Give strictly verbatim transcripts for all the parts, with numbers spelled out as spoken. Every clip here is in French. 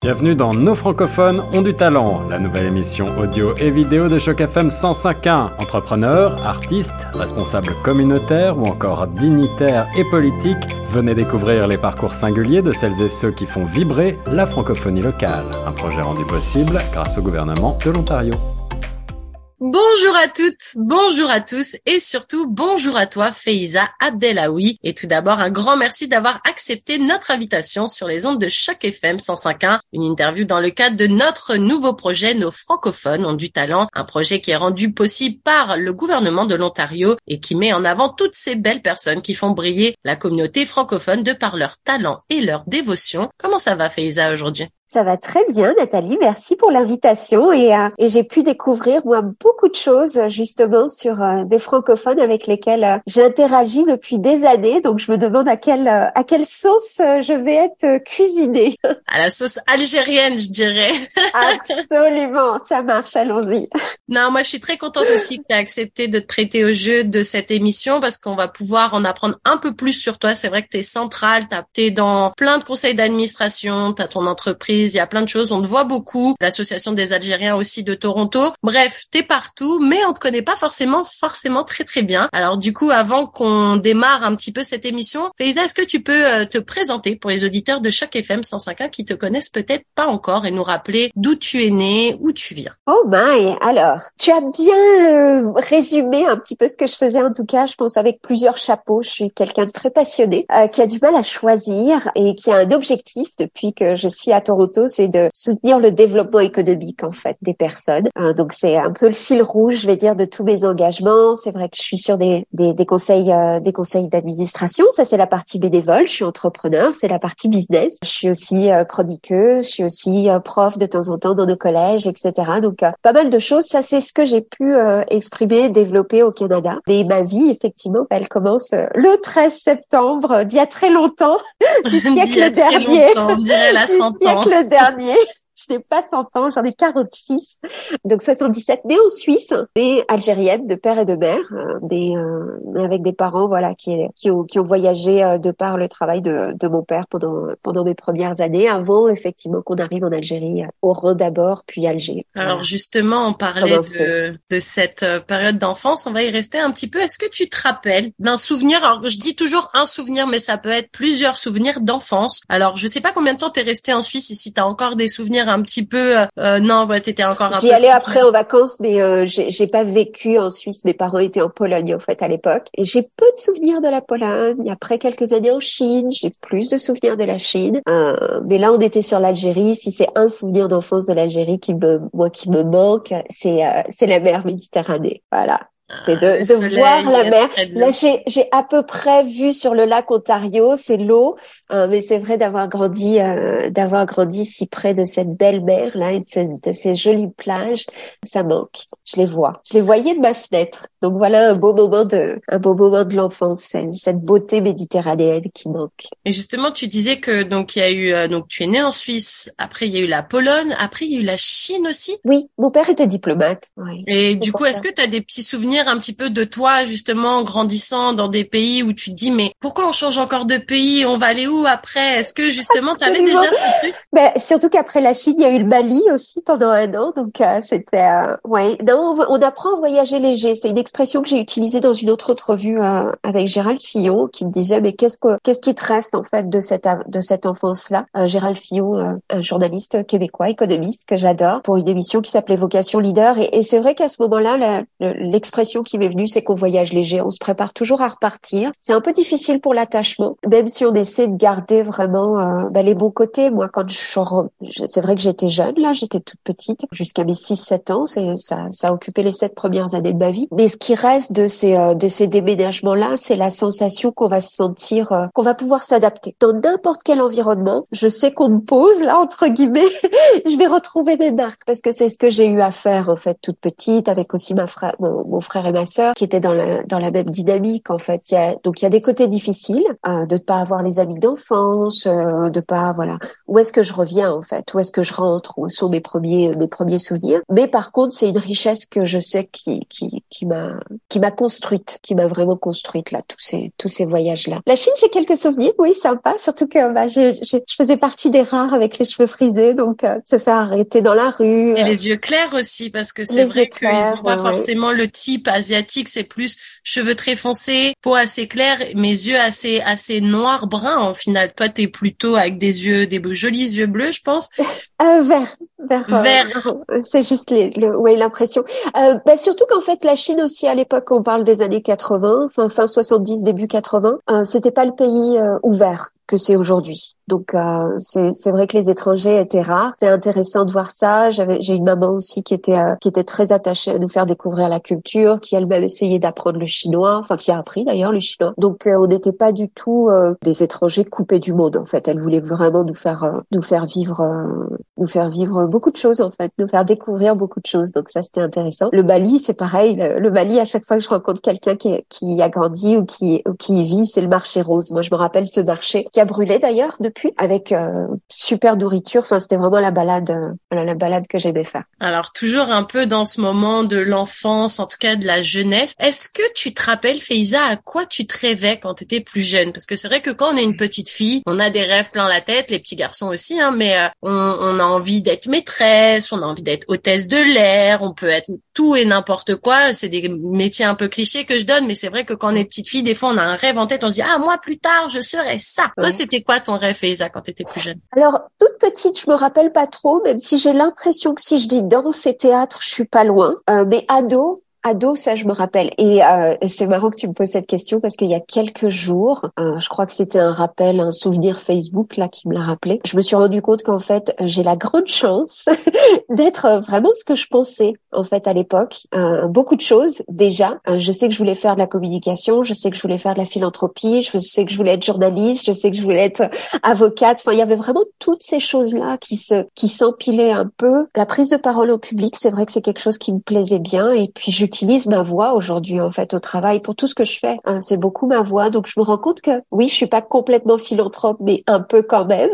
Bienvenue dans Nos Francophones ont du talent, la nouvelle émission audio et vidéo de Choc F M cent cinq virgule un. Entrepreneurs, artistes, responsables communautaires ou encore dignitaires et politiques, venez découvrir les parcours singuliers de celles et ceux qui font vibrer la francophonie locale. Un projet rendu possible grâce au gouvernement de l'Ontario. Bonjour à toutes, bonjour à tous et surtout bonjour à toi Fayza Abdallaoui. Et tout d'abord un grand merci d'avoir accepté notre invitation sur les ondes de Choc F M cent cinq virgule un, une interview dans le cadre de notre nouveau projet Nos Francophones ont du talent, un projet qui est rendu possible par le gouvernement de l'Ontario et qui met en avant toutes ces belles personnes qui font briller la communauté francophone de par leur talent et leur dévotion. Comment ça va Fayza aujourd'hui ? Ça va très bien, Nathalie. Merci pour l'invitation et, euh, et j'ai pu découvrir moi beaucoup de choses justement sur euh, des francophones avec lesquels euh, j'interagis depuis des années. Donc je me demande à quelle euh, à quelle sauce euh, je vais être euh, cuisinée. À la sauce algérienne, je dirais. Absolument, ça marche. Allons-y. Non, moi je suis très contente aussi que tu aies accepté de te prêter au jeu de cette émission parce qu'on va pouvoir en apprendre un peu plus sur toi. C'est vrai que t'es centrale, t'as, t'es dans plein de conseils d'administration, t'as ton entreprise. Il y a plein de choses, on te voit beaucoup, l'association des Algériens aussi de Toronto. Bref, t'es partout, mais on te connaît pas forcément, forcément très très bien. Alors du coup, avant qu'on démarre un petit peu cette émission, Fayza, est-ce que tu peux te présenter pour les auditeurs de Choc F M cent cinq virgule un qui te connaissent peut-être pas encore et nous rappeler d'où tu es née, où tu viens? Oh my, alors, tu as bien euh, résumé un petit peu ce que je faisais en tout cas, je pense avec plusieurs chapeaux. Je suis quelqu'un de très passionné, euh, qui a du mal à choisir et qui a un objectif depuis que je suis à Toronto. C'est de soutenir le développement économique en fait des personnes. Euh, donc c'est un peu le fil rouge, je vais dire, de tous mes engagements. C'est vrai que je suis sur des des, des conseils euh, des conseils d'administration. Ça c'est la partie bénévole. Je suis entrepreneur, c'est la partie business. Je suis aussi euh, chroniqueuse, je suis aussi euh, prof de temps en temps dans nos collèges, et cetera. Donc euh, pas mal de choses. Ça c'est ce que j'ai pu euh, exprimer, développer au Canada. Mais ma vie effectivement, elle commence euh, le treize septembre euh, d'il y a très longtemps du siècle dernier. On dirait la cent ans. Le dernier. Je n'ai pas cent ans, j'en ai quarante-six, donc soixante-dix-sept, née en Suisse, mais algérienne de père et de mère, euh, des, euh, avec des parents voilà qui, qui, ont, qui ont voyagé euh, de par le travail de, de mon père pendant, pendant mes premières années, avant effectivement qu'on arrive en Algérie, au Rhin d'abord, puis Alger. Alors voilà. Justement, on parlait de, de cette période d'enfance, on va y rester un petit peu. Est-ce que tu te rappelles d'un souvenir? Alors, je dis toujours un souvenir, mais ça peut être plusieurs souvenirs d'enfance. Alors, je ne sais pas combien de temps tu es restée en Suisse et si tu as encore des souvenirs un petit peu, euh, non, bah, t'étais encore un J'y peu... J'y allais après en vacances, mais euh, j'ai, j'ai pas vécu en Suisse. Mes parents étaient en Pologne, en fait, à l'époque. Et j'ai peu de souvenirs de la Pologne. Après quelques années en Chine, j'ai plus de souvenirs de la Chine. Euh, mais là, on était sur l'Algérie. Si c'est un souvenir d'enfance de l'Algérie qui me, moi, qui me manque, c'est, euh, c'est la mer Méditerranée. Voilà. C'est de, de soleil, voir la mer. Là, j'ai, j'ai à peu près vu sur le lac Ontario, c'est l'eau, hein, mais c'est vrai d'avoir grandi, euh, d'avoir grandi si près de cette belle mer là et de, ce, de ces jolies plages, ça manque. Je les vois, je les voyais de ma fenêtre. Donc voilà un beau moment de, un beau moment de l'enfance, cette, cette beauté méditerranéenne qui manque. Et justement, tu disais que donc il y a eu, euh, donc tu es née en Suisse, après il y a eu la Pologne, après il y a eu la Chine aussi. Oui, mon père était diplomate. Ouais, et du coup, est-ce que tu as des petits souvenirs un petit peu de toi justement grandissant dans des pays où tu te dis mais pourquoi on change encore de pays, on va aller où après? Est-ce que justement tu avais déjà ce truc? Ben, surtout qu'après la Chine il y a eu le Mali aussi pendant un an donc euh, c'était euh, ouais non on, on apprend à voyager léger, c'est une expression que j'ai utilisée dans une autre revue euh, avec Gérald Fillon qui me disait mais qu'est-ce que qu'est-ce qui te reste en fait de cette de cette enfance là euh, Gérald Fillon, euh, un journaliste québécois économiste que j'adore pour une émission qui s'appelait Vocation Leader et, et c'est vrai qu'à ce moment-là la, la, l'expression qui m'est venue, c'est qu'on voyage léger, on se prépare toujours à repartir. C'est un peu difficile pour l'attachement, même si on essaie de garder vraiment euh, ben, les bons côtés. Moi, quand je, je, c'est vrai que j'étais jeune, là, j'étais toute petite, jusqu'à mes six sept ans, c'est, ça, ça a occupé les sept premières années de ma vie. Mais ce qui reste de ces, euh, de ces déménagements-là, c'est la sensation qu'on va se sentir, euh, qu'on va pouvoir s'adapter. Dans n'importe quel environnement, je sais qu'on me pose, là, entre guillemets, je vais retrouver mes marques, parce que c'est ce que j'ai eu à faire, en fait, toute petite, avec aussi ma frère, mon, mon frère et ma sœur qui étaient dans la dans la même dynamique en fait. Il y a, donc il y a des côtés difficiles euh, de ne pas avoir les amis d'enfance enfance, euh, de pas, voilà, où est-ce que je reviens en fait, où est-ce que je rentre, où sont mes premiers, mes premiers souvenirs. Mais par contre, c'est une richesse que je sais qui, qui, qui m'a, qui m'a construite, qui m'a vraiment construite là, tous ces, tous ces voyages-là. La Chine, j'ai quelques souvenirs, oui, sympa, surtout que bah, j'ai, j'ai, je faisais partie des rares avec les cheveux frisés, donc euh, se faire arrêter dans la rue. Et euh, les yeux clairs aussi, parce que c'est vrai qu'ils n'ont pas ouais. forcément le type asiatique, c'est plus cheveux très foncés, peau assez claire, mes yeux assez, assez noirs, bruns en final. Toi, t'es plutôt avec des yeux, des beaux, jolis yeux bleus, je pense. Euh, vert, vert, vert. Euh, c'est juste les, le, ouais, l'impression. Euh, bah, surtout qu'en fait, la Chine aussi, à l'époque, on parle des années quatre-vingts, fin, fin soixante-dix, début quatre-vingts, euh, c'était pas le pays euh, ouvert que c'est aujourd'hui. Donc euh, c'est c'est vrai que les étrangers étaient rares. C'était intéressant de voir ça. J'avais j'ai une maman aussi qui était euh, qui était très attachée à nous faire découvrir la culture, qui elle-même essayait d'apprendre le chinois, enfin qui a appris d'ailleurs le chinois. Donc euh, on n'était pas du tout euh, des étrangers coupés du monde en fait. Elle voulait vraiment nous faire euh, nous faire vivre euh, nous faire vivre beaucoup de choses en fait, nous faire découvrir beaucoup de choses. Donc ça c'était intéressant. Le Mali, c'est pareil, le, le Mali à chaque fois que je rencontre quelqu'un qui qui a grandi ou qui ou qui y vit, c'est le marché rose. Moi je me rappelle ce marché qui a brûlé d'ailleurs depuis, avec euh, super nourriture. Enfin, c'était vraiment la balade, euh, voilà, la balade que j'aimais faire. Alors toujours un peu dans ce moment de l'enfance, en tout cas de la jeunesse. Est-ce que tu te rappelles, Fayza, à quoi tu te rêvais quand t'étais plus jeune? Parce que c'est vrai que quand on est une petite fille, on a des rêves plein la tête, les petits garçons aussi, hein. Mais euh, on, on a envie d'être maîtresse, on a envie d'être hôtesse de l'air, on peut être tout et n'importe quoi. C'est des métiers un peu clichés que je donne, mais c'est vrai que quand on est petite fille, des fois on a un rêve en tête, on se dit ah moi plus tard je serai ça. Ouais. Toi, c'était quoi ton rêve, Fayza, quand tu étais plus jeune? Alors, toute petite, je me rappelle pas trop, même si j'ai l'impression que si je dis danse et théâtre, je suis pas loin. Euh, mais ado, ado, ça je me rappelle. Et euh, c'est marrant que tu me poses cette question parce qu'il y a quelques jours, euh, je crois que c'était un rappel, un souvenir Facebook là qui me l'a rappelé. Je me suis rendu compte qu'en fait, j'ai la grande chance d'être vraiment ce que je pensais en fait à l'époque. Euh, beaucoup de choses déjà. Euh, je sais que je voulais faire de la communication, je sais que je voulais faire de la philanthropie, je sais que je voulais être journaliste, je sais que je voulais être avocate. Enfin, il y avait vraiment toutes ces choses là qui se qui s'empilaient un peu. La prise de parole au public, c'est vrai que c'est quelque chose qui me plaisait bien. Et puis je J'utilise ma voix aujourd'hui en fait au travail pour tout ce que je fais. Hein, c'est beaucoup ma voix, donc je me rends compte que oui, je suis pas complètement philanthrope, mais un peu quand même.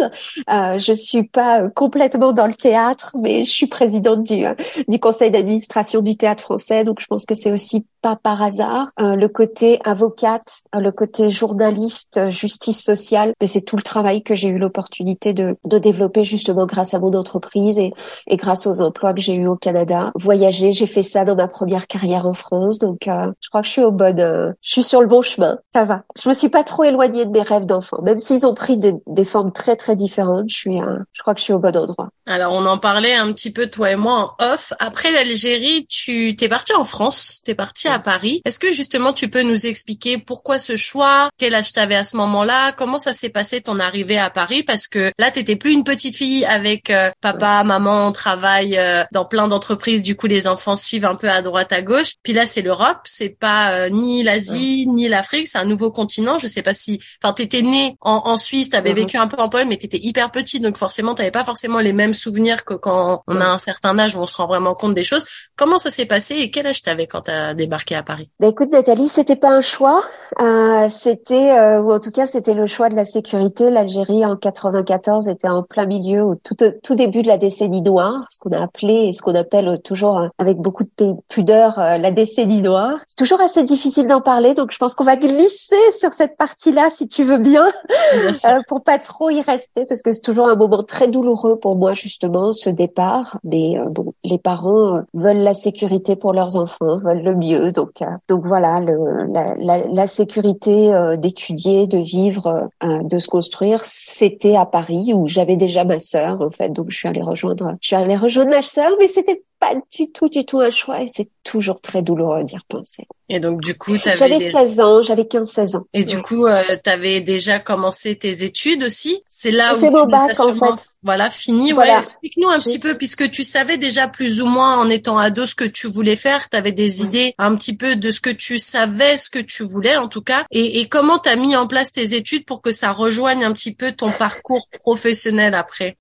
Euh, je suis pas complètement dans le théâtre, mais je suis présidente du euh, du conseil d'administration du théâtre français, donc je pense que c'est aussi pas par hasard. Euh, le côté avocate, euh, le côté journaliste, euh, justice sociale, mais c'est tout le travail que j'ai eu l'opportunité de de développer justement grâce à mon entreprise et et grâce aux emplois que j'ai eus au Canada. Voyager, j'ai fait ça dans ma première carrière. Hier en France, donc euh, je crois que je suis au bon, euh, je suis sur le bon chemin. Ça va. Je me suis pas trop éloignée de mes rêves d'enfant, même s'ils ont pris des, des formes très très différentes. Je suis, euh, je crois que je suis au bon endroit. Alors on en parlait un petit peu toi et moi en off. Après l'Algérie, tu t'es partie en France, t'es partie ouais. à Paris. Est-ce que justement tu peux nous expliquer pourquoi ce choix? Quel âge t'avais à ce moment-là? Comment ça s'est passé ton arrivée à Paris? Parce que là t'étais plus une petite fille avec euh, papa, ouais. maman, on travaille euh, dans plein d'entreprises. Du coup les enfants suivent un peu à droite à gauche. Puis là, c'est l'Europe, c'est pas euh, ni l'Asie, ni l'Afrique, c'est un nouveau continent. Je sais pas si, enfin, t'étais née en, en Suisse, t'avais mm-hmm. vécu un peu en Pologne, mais t'étais hyper petite, donc forcément, t'avais pas forcément les mêmes souvenirs que quand on a un certain âge où on se rend vraiment compte des choses. Comment ça s'est passé et quel âge t'avais quand t'as débarqué à Paris? Bah écoute, Nathalie, c'était pas un choix, euh, c'était, euh, ou en tout cas, c'était le choix de la sécurité. L'Algérie en quatre-vingt-quatorze était en plein milieu ou tout, tout début de la décennie noire, ce qu'on a appelé et ce qu'on appelle toujours avec beaucoup de pudeur la décennie noire. C'est toujours assez difficile d'en parler, donc je pense qu'on va glisser sur cette partie-là, si tu veux bien, euh, pour pas trop y rester, parce que c'est toujours un moment très douloureux pour moi, justement, ce départ. Mais euh, bon, les parents euh, veulent la sécurité pour leurs enfants, veulent le mieux, donc euh, donc voilà, le, la, la, la sécurité euh, d'étudier, de vivre, euh, de se construire, c'était à Paris, où j'avais déjà ma sœur, en fait, donc je suis allée rejoindre, je suis allée rejoindre ma sœur, mais c'était pas du tout, du tout un choix et c'est toujours très douloureux d'y repenser. Et donc, du coup, t'avais... J'avais des... seize ans, j'avais quinze seize ans. Et ouais. du coup, euh, t'avais déjà commencé tes études aussi? C'est là J'ai où tu bac, en fait. Voilà, fini. Voilà. Ouais. Explique-nous un J'ai... petit peu, puisque tu savais déjà plus ou moins en étant ado ce que tu voulais faire. T'avais des ouais. idées un petit peu de ce que tu savais, ce que tu voulais en tout cas. Et, et comment t'as mis en place tes études pour que ça rejoigne un petit peu ton parcours professionnel après?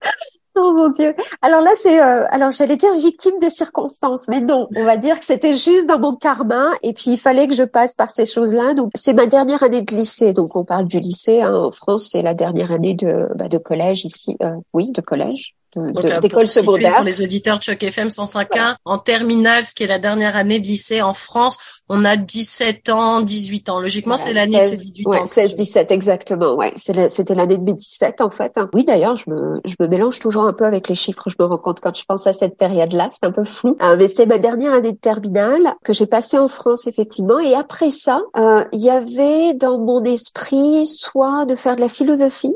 Oh mon Dieu. Alors là, c'est, euh, alors j'allais dire victime des circonstances, mais non, on va dire que c'était juste dans mon karma et puis il fallait que je passe par ces choses-là. Donc c'est ma dernière année de lycée, donc on parle du lycée hein, en France, c'est la dernière année de bah, de collège ici, euh, oui, de collège. De, donc, de, d'école secondaire. Pour les auditeurs de Choc F M cent cinq point un, ouais. En terminale, ce qui est la dernière année de lycée en France, on a dix-sept ans, dix-huit ans. Logiquement, voilà, c'est l'année seize, de ces dix-huit ouais, ans. seize dix-sept, exactement. Ouais, c'est la, c'était l'année de mes dix-sept en fait. Hein. Oui, d'ailleurs, je me, je me mélange toujours un peu avec les chiffres. Je me rends compte quand je pense à cette période-là, c'est un peu flou. Euh, mais c'est ma dernière année de terminale que j'ai passée en France effectivement. Et après ça, il euh, y avait dans mon esprit soit de faire de la philosophie,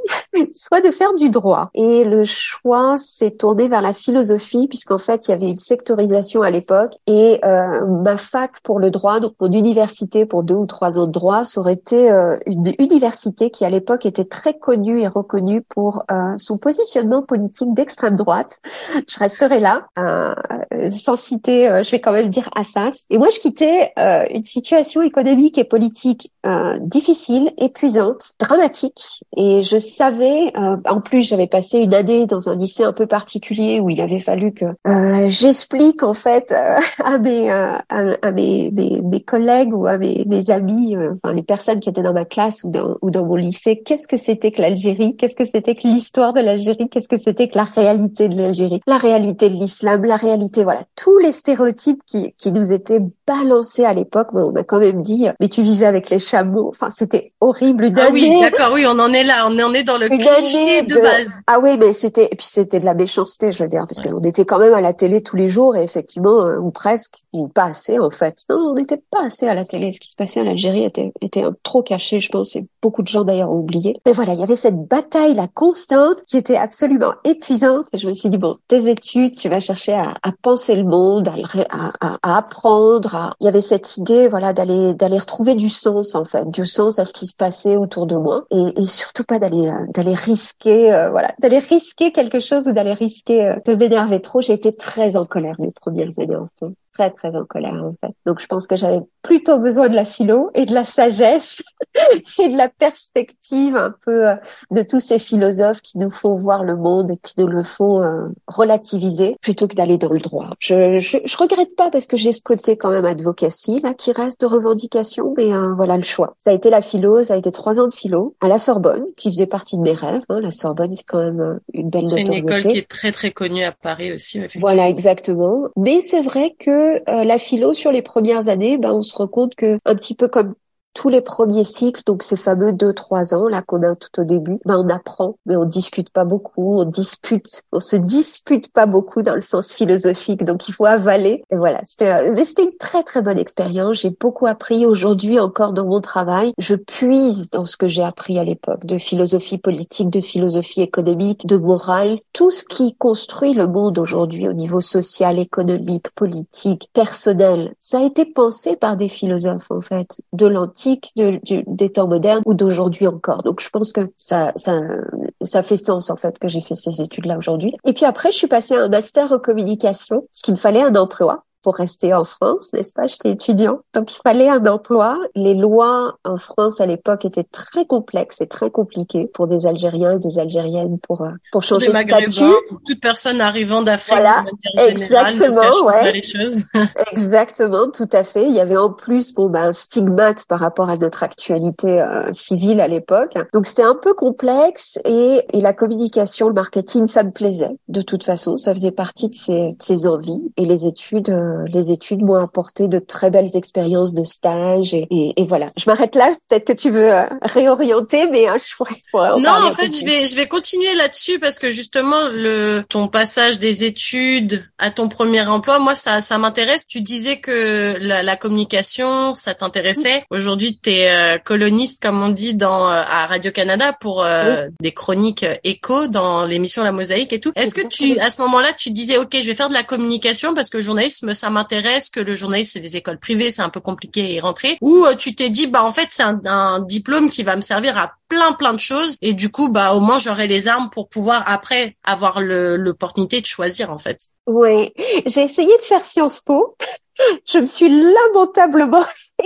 soit de faire du droit. Et le choix s'est tourné vers la philosophie puisqu'en fait il y avait une sectorisation à l'époque et euh, ma fac pour le droit, donc mon université pour deux ou trois ans de droit, ça aurait été euh, une université qui à l'époque était très connue et reconnue pour euh, son positionnement politique d'extrême droite. Je resterai là euh, sans citer, euh, je vais quand même dire Assas. Et moi je quittais euh, une situation économique et politique euh, difficile, épuisante, dramatique et je savais, euh, en plus j'avais passé une année dans un lycée un peu particulier où il avait fallu que euh, j'explique en fait euh, à mes euh, à, à mes, mes mes collègues ou à mes mes amis, euh, enfin les personnes qui étaient dans ma classe ou dans ou dans mon lycée, qu'est-ce que c'était que l'Algérie, qu'est-ce que c'était que l'histoire de l'Algérie, qu'est-ce que c'était que la réalité de l'Algérie, la réalité de l'islam, la réalité, voilà tous les stéréotypes qui qui nous étaient balancés à l'époque. Bon, on m'a quand même dit mais tu vivais avec les chameaux, enfin c'était horrible. Ah oui, d'accord, oui, on en est là, on en est dans le cliché de, de base. Ah oui, mais c'était et puis c'était de la méchanceté, je veux dire, parce ouais. qu'on était quand même à la télé tous les jours et effectivement, euh, ou presque, ou pas assez en fait. Non, on n'était pas assez à la télé. Ce qui se passait en Algérie était, était un, trop caché, je pense, et beaucoup de gens d'ailleurs ont oublié. Mais voilà, il y avait cette bataille, la constante, qui était absolument épuisante. Et je me suis dit, bon, tes études, tu vas chercher à, à penser le monde, à, à, à apprendre. À... Il y avait cette idée, voilà, d'aller, d'aller retrouver du sens en fait, du sens à ce qui se passait autour de moi, et, et surtout pas d'aller, d'aller risquer, euh, voilà, d'aller risquer quelque chose. Ou d'aller risquer de m'énerver trop. J'ai été très en colère mes premières années en fait. Très, très en colère, en fait. Donc, je pense que j'avais plutôt besoin de la philo et de la sagesse et de la perspective un peu euh, de tous ces philosophes qui nous font voir le monde et qui nous le font euh, relativiser plutôt que d'aller dans le droit. Je, je, je regrette pas parce que j'ai ce côté quand même advocacy, là, qui reste de revendication, mais euh, voilà le choix. Ça a été la philo, ça a été trois ans de philo à la Sorbonne, qui faisait partie de mes rêves. Hein. La Sorbonne, c'est quand même une belle notoriété. C'est une école qui est très, très connue à Paris aussi. Voilà, exactement. Mais c'est vrai que Euh, la philo sur les premières années, ben on se rend compte que un petit peu comme tous les premiers cycles, donc ces fameux deux trois ans là qu'on a tout au début, ben on apprend, mais on discute pas beaucoup, on dispute, on se dispute pas beaucoup dans le sens philosophique, donc il faut avaler. Et voilà, c'était, mais c'était une très très bonne expérience. J'ai beaucoup appris aujourd'hui encore dans mon travail. Je puise dans ce que j'ai appris à l'époque de philosophie politique, de philosophie économique, de morale, tout ce qui construit le monde aujourd'hui au niveau social, économique, politique, personnel. Ça a été pensé par des philosophes en fait de l'antique. De, de, des temps modernes ou d'aujourd'hui encore. Donc je pense que ça, ça, ça fait sens en fait que j'ai fait ces études-là aujourd'hui. Et puis après, je suis passée à un master en communication, parce qu'il me fallait un emploi pour rester en France, n'est-ce pas? J'étais étudiant. Donc, il fallait un emploi. Les lois en France, à l'époque, étaient très complexes et très compliquées pour des Algériens et des Algériennes pour, pour changer de statut. Toute personne arrivant d'Afrique, voilà, de manière générale. Exactement, ouais. Les choses. Exactement, tout à fait. Il y avait en plus, bon, ben, un stigmate par rapport à notre actualité euh, civile à l'époque. Donc, c'était un peu complexe et, et la communication, le marketing, ça me plaisait. De toute façon, ça faisait partie de ces, de ces envies et les études, euh, les études m'ont apporté de très belles expériences de stage et, et, et voilà. Je m'arrête là. Peut-être que tu veux euh, réorienter, mais hein, je pourrais. En non, en fait, je vais je vais continuer là-dessus parce que justement, le ton passage des études à ton premier emploi, moi, ça ça m'intéresse. Tu disais que la, la communication, ça t'intéressait. Mmh. Aujourd'hui, t'es euh, coloniste, comme on dit, dans euh, à Radio-Canada pour euh, mmh. des chroniques éco dans l'émission La Mosaïque et tout. Est-ce que tu à ce moment-là, tu disais, ok, je vais faire de la communication parce que journalisme ça m'intéresse, que le journalisme c'est des écoles privées, c'est un peu compliqué à y rentrer, ou euh, tu t'es dit bah en fait c'est un, un diplôme qui va me servir à plein plein de choses et du coup bah au moins j'aurai les armes pour pouvoir après avoir le, l'opportunité de choisir en fait. Oui, j'ai essayé de faire Sciences Po. Je me suis lamentablement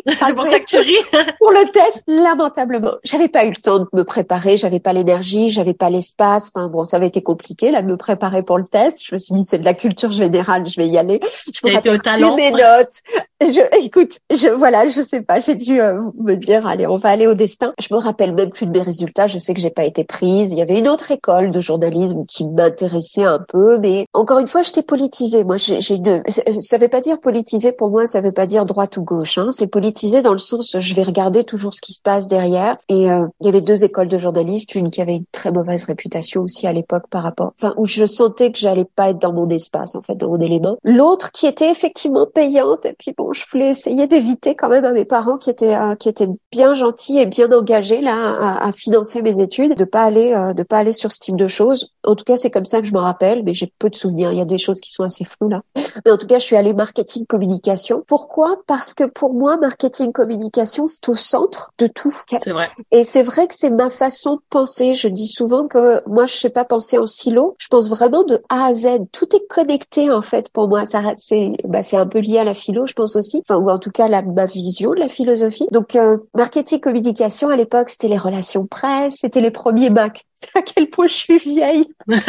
c'est pour ça que tu ris pour le test, lamentablement. J'avais pas eu le temps de me préparer, j'avais pas l'énergie, j'avais pas l'espace. Enfin bon, ça avait été compliqué là de me préparer pour le test. Je me suis dit c'est de la culture générale, je vais y aller. Je pourrais faire talent. Mes notes. Je, écoute, je voilà, je sais pas, j'ai dû euh, me dire allez, on va aller au destin. Je me rappelle même plus de mes résultats. Je sais que j'ai pas été prise. Il y avait une autre école de journalisme qui m'intéressait un peu, mais encore une fois, j'étais politisée. Moi, j'ai, j'ai une... ça veut pas dire politisée pour moi, ça veut pas dire droite ou gauche. Hein, c'est politisé dans le sens, je vais regarder toujours ce qui se passe derrière. Et euh, il y avait deux écoles de journalistes, une qui avait une très mauvaise réputation aussi à l'époque par rapport, enfin où je sentais que j'allais pas être dans mon espace en fait, dans mon élément. L'autre qui était effectivement payante. Et puis bon, je voulais essayer d'éviter quand même à mes parents qui étaient euh, qui étaient bien gentils et bien engagés là à, à financer mes études, de pas aller euh, de pas aller sur ce type de choses. En tout cas, c'est comme ça que je m'en rappelle, mais j'ai peu de souvenirs. Il y a des choses qui sont assez floues là. Mais en tout cas, je suis allée marketing communication. Pourquoi ? Parce que pour moi, ma marketing, communication, c'est au centre de tout. C'est vrai. Et c'est vrai que c'est ma façon de penser. Je dis souvent que moi, je sais pas penser en silo. Je pense vraiment de A à Z. Tout est connecté, en fait, pour moi. Ça, c'est, bah, c'est un peu lié à la philo, je pense aussi. Enfin, ou en tout cas, la, ma vision de la philosophie. Donc, euh, marketing, communication, à l'époque, c'était les relations presse, c'était les premiers Mac. À quel point je suis vieille. c'était,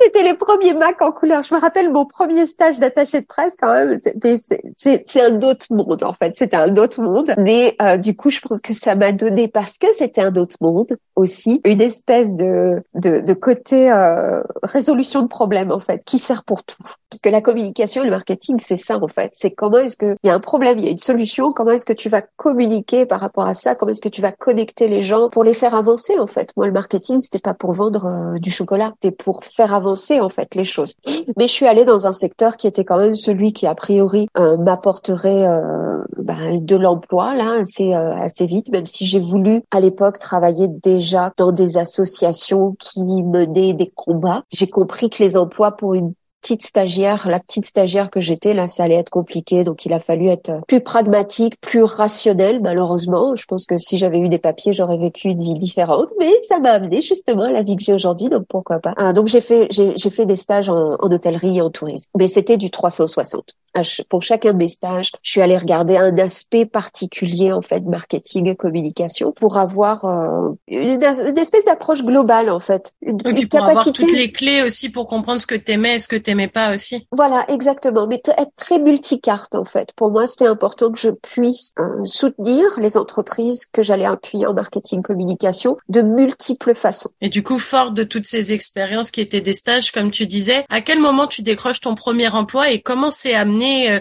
c'était les premiers Mac en couleur. Je me rappelle mon premier stage d'attaché de presse quand même. C'est, c'est, c'est, c'est un autre monde en fait. C'était un autre monde. Mais euh, du coup, je pense que ça m'a donné, parce que c'était un autre monde aussi, une espèce de de, de côté euh, résolution de problème en fait, qui sert pour tout. Parce que la communication, le marketing, c'est ça en fait. C'est comment est-ce que il y a un problème, il y a une solution. Comment est-ce que tu vas communiquer par rapport à ça? Comment est-ce que tu vas connecter les gens pour les faire avancer en fait? Moi, le marketing, c'était pas pour vendre euh, du chocolat, c'était pour faire avancer en fait les choses. Mais je suis allée dans un secteur qui était quand même celui qui a priori euh, m'apporterait euh, ben, de l'emploi là assez euh, assez vite, même si j'ai voulu à l'époque travailler déjà dans des associations qui menaient des combats. J'ai compris que les emplois pour une petite stagiaire, la petite stagiaire que j'étais, là, ça allait être compliqué. Donc, il a fallu être plus pragmatique, plus rationnel, malheureusement. Je pense que si j'avais eu des papiers, j'aurais vécu une vie différente. Mais ça m'a amené justement à la vie que j'ai aujourd'hui. Donc, pourquoi pas? Ah, donc, j'ai fait, j'ai, j'ai fait des stages en, en hôtellerie et en tourisme. Mais c'était du trois cent soixante. Pour chacun de mes stages, je suis allée regarder un aspect particulier, en fait, marketing et communication, pour avoir euh, une, une espèce d'approche globale, en fait. Une, oui, une pour capacité... avoir toutes les clés aussi pour comprendre ce que t'aimais et ce que t'aimais pas aussi. Voilà, exactement. Mais t- être très multicarte, en fait. Pour moi, c'était important que je puisse euh, soutenir les entreprises que j'allais appuyer en marketing communication de multiples façons. Et du coup, fort de toutes ces expériences qui étaient des stages, comme tu disais, à quel moment tu décroches ton premier emploi et comment c'est amené?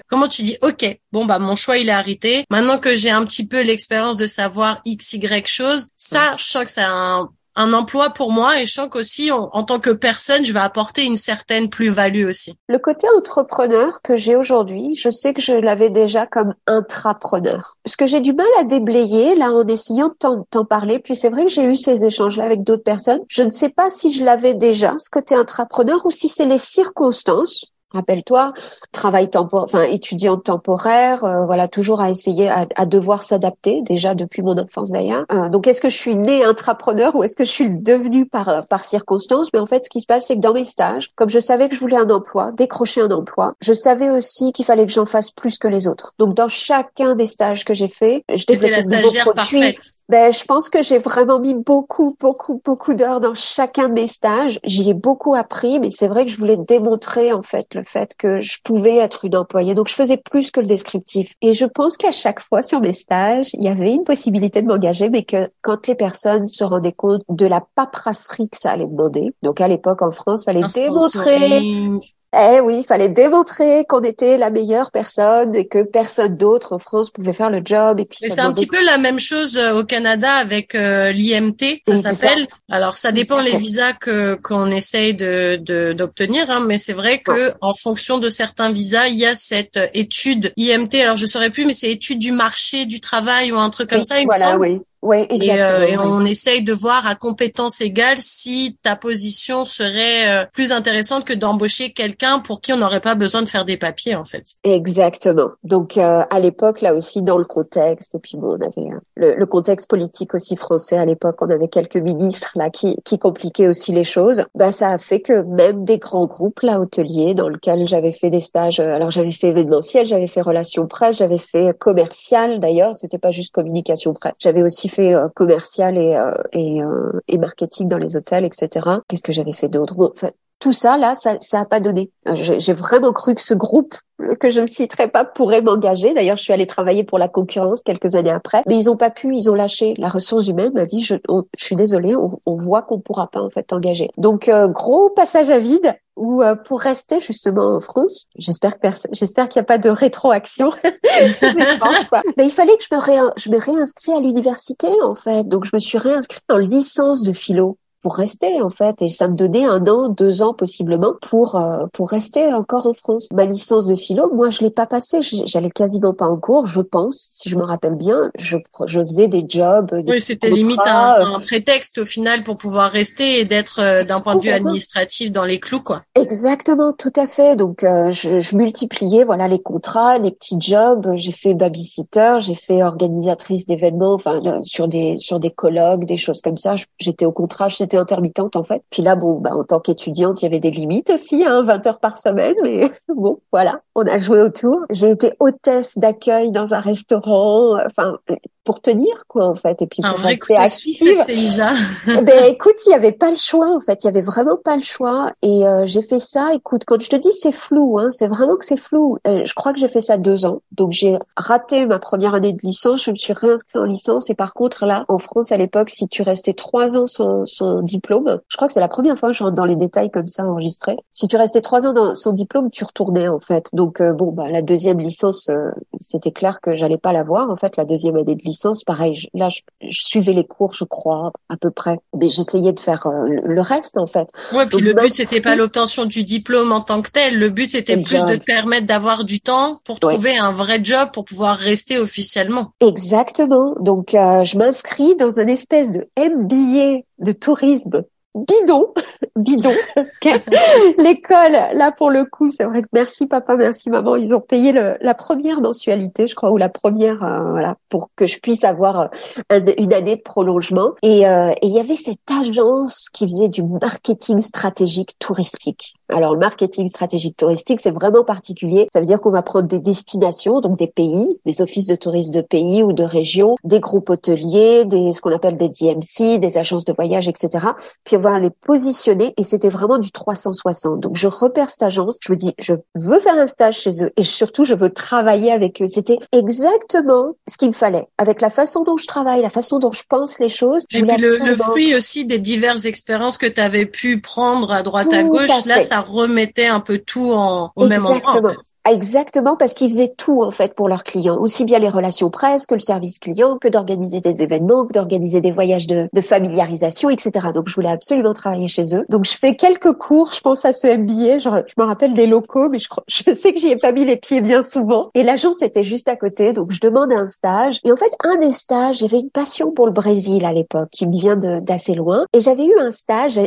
Comment tu dis ok, bon bah mon choix il est arrêté. Maintenant que j'ai un petit peu l'expérience de savoir x y chose, ça je sens que c'est un, un emploi pour moi et je sens qu'aussi on, en tant que personne je vais apporter une certaine plus-value aussi. Le côté entrepreneur que j'ai aujourd'hui, je sais que je l'avais déjà comme intrapreneur. Ce que j'ai du mal à déblayer là en essayant de t'en, t'en parler, puis c'est vrai que j'ai eu ces échanges là avec d'autres personnes. Je ne sais pas si je l'avais déjà ce côté intrapreneur ou si c'est les circonstances. Rappelle-toi, travail temporaire, enfin étudiante temporaire, euh, voilà toujours à essayer à, à devoir s'adapter déjà depuis mon enfance d'ailleurs. Euh, donc est-ce que je suis née intrapreneur ou est-ce que je suis devenue par par circonstance? Mais en fait, ce qui se passe, c'est que dans mes stages, comme je savais que je voulais un emploi, décrocher un emploi, je savais aussi qu'il fallait que j'en fasse plus que les autres. Donc dans chacun des stages que j'ai fait, je développais des stagiaires parfaite. Ben je pense que j'ai vraiment mis beaucoup beaucoup beaucoup d'heures dans chacun de mes stages. J'y ai beaucoup appris, mais c'est vrai que je voulais démontrer en fait le fait que je pouvais être une employée. Donc, je faisais plus que le descriptif. Et je pense qu'à chaque fois, sur mes stages, il y avait une possibilité de m'engager, mais que quand les personnes se rendaient compte de la paperasserie que ça allait demander, donc à l'époque, en France, il fallait démontrer... Eh oui, il fallait démontrer qu'on était la meilleure personne et que personne d'autre en France pouvait faire le job. Et puis mais c'est un petit peu la même chose au Canada avec euh, l'I M T, ça s'appelle. Alors ça dépend les visas que qu'on essaye de, de d'obtenir, hein, mais c'est vrai que en fonction de certains visas, il y a cette étude I M T. Alors je saurais plus, mais c'est étude du marché du travail ou un truc comme oui, ça. Il voilà, me semble. Oui. Oui, exactement. Et, euh, et on essaye de voir à compétences égales si ta position serait euh, plus intéressante que d'embaucher quelqu'un pour qui on n'aurait pas besoin de faire des papiers, en fait. Exactement. Donc, euh, à l'époque, là aussi, dans le contexte, et puis bon, on avait hein, le, le contexte politique aussi français à l'époque, on avait quelques ministres là qui, qui compliquaient aussi les choses. Bah, ça a fait que même des grands groupes là hôteliers dans lesquels j'avais fait des stages, euh, alors j'avais fait événementiel, j'avais fait relations presse, j'avais fait commercial d'ailleurs, c'était pas juste communication presse. J'avais aussi fait euh, commercial et euh, et, euh, et marketing dans les hôtels, et cetera. Qu'est-ce que j'avais fait d'autre? Bon, enfin, tout ça, là, ça, ça a pas donné. J'ai, j'ai vraiment cru que ce groupe, que je ne citerai pas, pourrait m'engager. D'ailleurs, je suis allée travailler pour la concurrence quelques années après. Mais ils ont pas pu, ils ont lâché. La ressource humaine m'a dit, je, on, je suis désolée, on, on voit qu'on pourra pas, en fait, t'engager. Donc, euh, gros passage à vide. Ou euh, pour rester justement en France, j'espère que pers- j'espère qu'il n'y a pas de rétroaction. Mais je pense pas. Mais il fallait que je me ré- je me réinscris à l'université en fait. Donc je me suis réinscrite en licence de philo pour rester en fait, et ça me donnait un an, deux ans possiblement pour euh, pour rester encore en France. Ma licence de philo, moi je l'ai pas passée, j'allais quasiment pas en cours, je pense, si je me rappelle bien, je je faisais des jobs. Des oui, c'était contrats, limite un, un prétexte au final pour pouvoir rester et d'être euh, d'un point de vue administratif dans les clous quoi. Exactement, tout à fait. Donc euh, je, je multipliais voilà les contrats, les petits jobs, j'ai fait babysitter, j'ai fait organisatrice d'événements, enfin euh, sur des sur des colloques, des choses comme ça. J'étais au contrat, j'étais intermittente en fait. Puis là, bon, bah, en tant qu'étudiante, il y avait des limites aussi, hein, vingt heures par semaine, mais bon, voilà, on a joué autour. J'ai été hôtesse d'accueil dans un restaurant, enfin, pour tenir quoi en fait. Et puis pour rester active. Ben écoute, il y avait pas le choix en fait, il y avait vraiment pas le choix. Et euh, j'ai fait ça. Écoute, quand je te dis c'est flou, hein, c'est vraiment que c'est flou. Euh, je crois que j'ai fait ça deux ans. Donc j'ai raté ma première année de licence. Je me suis réinscrite en licence. Et par contre là, en France à l'époque, si tu restais trois ans sans, sans diplôme. Je crois que c'est la première fois que je rentre dans les détails comme ça enregistrés. Si tu restais trois ans dans son diplôme, tu retournais en fait. Donc euh, bon, bah la deuxième licence, euh, c'était clair que j'allais pas l'avoir en fait. La deuxième année de licence, pareil. Je, là, je, je suivais les cours, je crois à peu près, mais j'essayais de faire euh, le reste en fait. Ouais, puis donc, le but c'était pas l'obtention du diplôme en tant que tel. Le but c'était plus job. De te permettre d'avoir du temps pour ouais. trouver un vrai job pour pouvoir rester officiellement. Exactement. Donc euh, je m'inscris dans une espèce de M B A de tourisme bidon, bidon. L'école, là pour le coup, c'est vrai que merci papa, merci maman, ils ont payé le, la première mensualité, je crois, ou la première, euh, voilà, pour que je puisse avoir un, une année de prolongement. Et euh, et il y avait cette agence qui faisait du marketing stratégique touristique. Alors le marketing stratégique touristique, c'est vraiment particulier. Ça veut dire qu'on va prendre des destinations, donc des pays, des offices de tourisme de pays ou de régions, des groupes hôteliers, des ce qu'on appelle des D M C, des agences de voyage, et cetera. Puis on va les positionner et c'était vraiment du trois cent soixante. Donc je repère cette agence, je me dis je veux faire un stage chez eux et surtout je veux travailler avec eux. C'était exactement ce qu'il me fallait. Avec la façon dont je travaille, la façon dont je pense les choses. Et puis le, le fruit aussi des diverses expériences que tu avais pu prendre à droite tout à gauche, à là ça remettait un peu tout en, au exactement. Même endroit. En fait. Exactement, parce qu'ils faisaient tout en fait pour leurs clients, aussi bien les relations presse que le service client, que d'organiser des événements, que d'organiser des voyages de, de familiarisation, et cetera. Donc je voulais absolument travailler chez eux. Donc je fais quelques cours, je pense à ce M B A, je, je me rappelle des locaux, mais je, je sais que j'y ai pas mis les pieds bien souvent. Et l'agence était juste à côté, donc je demande un stage. Et en fait, un des stages, j'avais une passion pour le Brésil à l'époque, qui me vient de, d'assez loin. Et j'avais eu un stage,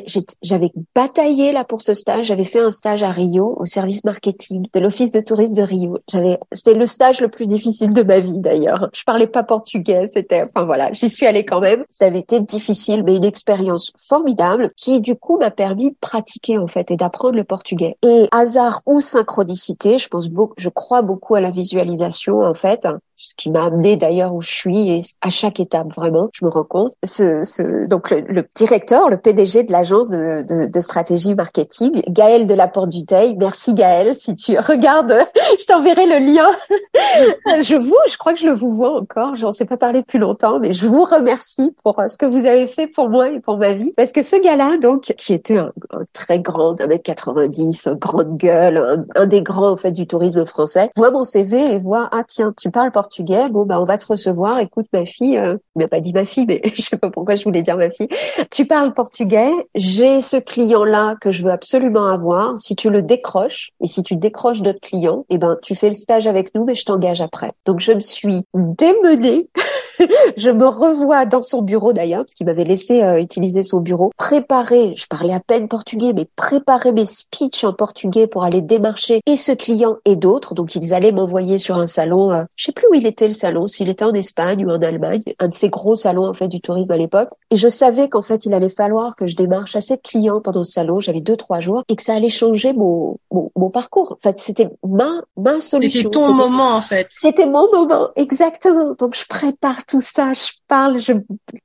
j'avais bataillé là pour ce stage, j'avais fait un stage à Rio, au service marketing de l'office de tourisme de Rio. J'avais, c'était le stage le plus difficile de ma vie d'ailleurs. Je parlais pas portugais, c'était, enfin voilà, j'y suis allée quand même. Ça avait été difficile, mais une expérience formidable qui du coup m'a permis de pratiquer en fait et d'apprendre le portugais. Et hasard ou synchronicité, je pense beaucoup, je crois beaucoup à la visualisation en fait. Ce qui m'a amené d'ailleurs où je suis et à chaque étape vraiment, je me rends compte. Ce, ce, donc le, le directeur, le P D G de l'agence de, de, de stratégie marketing, Gaël Delaporte-Duteil. Merci Gaël, si tu regardes, je t'enverrai le lien. Je vous, je crois que je le vous vois encore. J'en sais pas parler depuis longtemps, mais je vous remercie pour ce que vous avez fait pour moi et pour ma vie. Parce que ce gars-là, donc, qui était un, un très grand, un mètre quatre-vingt-dix, grande gueule, un, un des grands en fait du tourisme français, voit mon C V et voit ah tiens, tu parles portugais. Bon, bah, on va te recevoir. Écoute, ma fille, euh, il m'a pas dit ma fille, mais je sais pas pourquoi je voulais dire ma fille. Tu parles portugais. J'ai ce client-là que je veux absolument avoir. Si tu le décroches et si tu décroches d'autres clients, eh ben, tu fais le stage avec nous, mais je t'engage après. Donc, je me suis démenée. Je me revois dans son bureau d'ailleurs, parce qu'il m'avait laissé euh, utiliser son bureau, préparer, je parlais à peine portugais, mais préparer mes speeches en portugais pour aller démarcher et ce client et d'autres. Donc ils allaient m'envoyer sur un salon, euh, je sais plus où il était le salon, s'il était en Espagne ou en Allemagne, un de ces gros salons en fait du tourisme à l'époque. Et je savais qu'en fait il allait falloir que je démarche assez de clients pendant ce salon, j'avais deux trois jours, et que ça allait changer mon mon, mon parcours. En fait c'était ma ma solution. C'était ton c'était, moment en fait. C'était mon moment exactement. Donc je prépare tout ça, je parle, je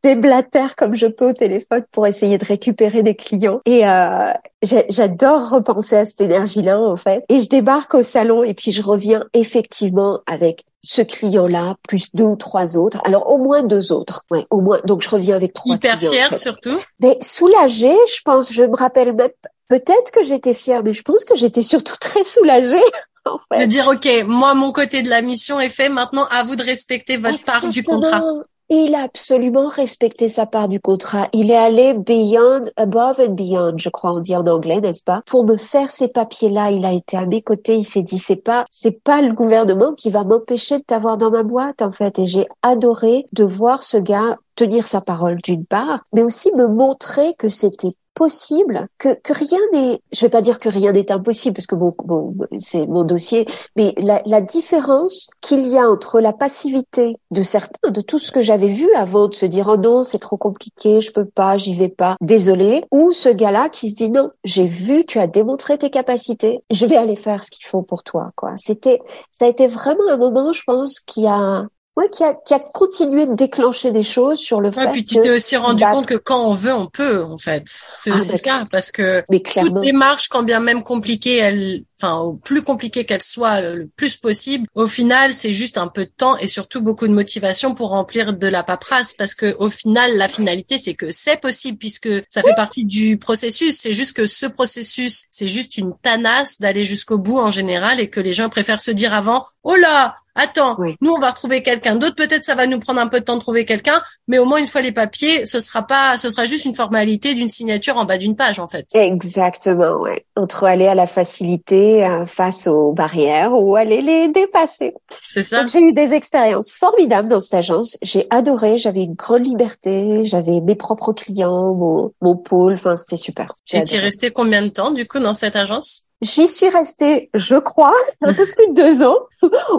déblatère comme je peux au téléphone pour essayer de récupérer des clients. Et euh, j'ai, j'adore repenser à cette énergie-là en fait. Et je débarque au salon et puis je reviens effectivement avec ce client-là, plus deux ou trois autres. Alors, au moins deux autres. Ouais, au moins. Donc, je reviens avec trois Hyper clients. Hyper fière, surtout. Mais soulagée, je pense, je me rappelle même, peut-être que j'étais fière, mais je pense que j'étais surtout très soulagée. En fait. De dire, OK, moi, mon côté de la mission est fait. Maintenant, à vous de respecter votre Exactement. Part du contrat. Et il a absolument respecté sa part du contrat. Il est allé beyond, above and beyond, je crois on dit en anglais, n'est-ce pas? Pour me faire ces papiers-là, il a été à mes côtés. Il s'est dit, c'est pas, c'est pas le gouvernement qui va m'empêcher de t'avoir dans ma boîte, en fait. Et j'ai adoré de voir ce gars tenir sa parole d'une part, mais aussi me montrer que c'était possible, que, que rien n'est, je vais pas dire que rien n'est impossible parce que bon, bon, c'est mon dossier, mais la, la différence qu'il y a entre la passivité de certains, de tout ce que j'avais vu avant de se dire, oh non, c'est trop compliqué, je peux pas, j'y vais pas, désolé, ou ce gars-là qui se dit, non, j'ai vu, tu as démontré tes capacités, je vais aller faire ce qu'il faut pour toi, quoi. C'était, ça a été vraiment un moment, je pense, qui a, Ouais, qui a, qui a continué de déclencher des choses sur le ouais, fait puis que... puis tu t'es aussi rendu bah... compte que quand on veut, on peut, en fait. C'est aussi ah, ça, parce que toute démarche, quand bien même compliquée, elle, enfin, au plus compliquée qu'elle soit, le plus possible, au final, c'est juste un peu de temps et surtout beaucoup de motivation pour remplir de la paperasse, parce que au final, la finalité, c'est que c'est possible, puisque ça fait oui. partie du processus. C'est juste que ce processus, c'est juste une tanasse d'aller jusqu'au bout, en général, et que les gens préfèrent se dire avant, oh là, attends, oui. nous, on va retrouver quelqu'un d'autre. Peut-être ça va nous prendre un peu de temps de trouver quelqu'un, mais au moins, une fois les papiers, ce sera pas, ce sera juste une formalité d'une signature en bas d'une page, en fait. Exactement, ouais. Entre aller à la facilité euh, face aux barrières ou aller les dépasser. C'est ça. Donc, j'ai eu des expériences formidables dans cette agence. J'ai adoré. J'avais une grande liberté. J'avais mes propres clients, mon, mon pôle. Enfin, c'était super. J'ai Et tu es restée combien de temps, du coup, dans cette agence? J'y suis restée, je crois, un peu plus de deux ans,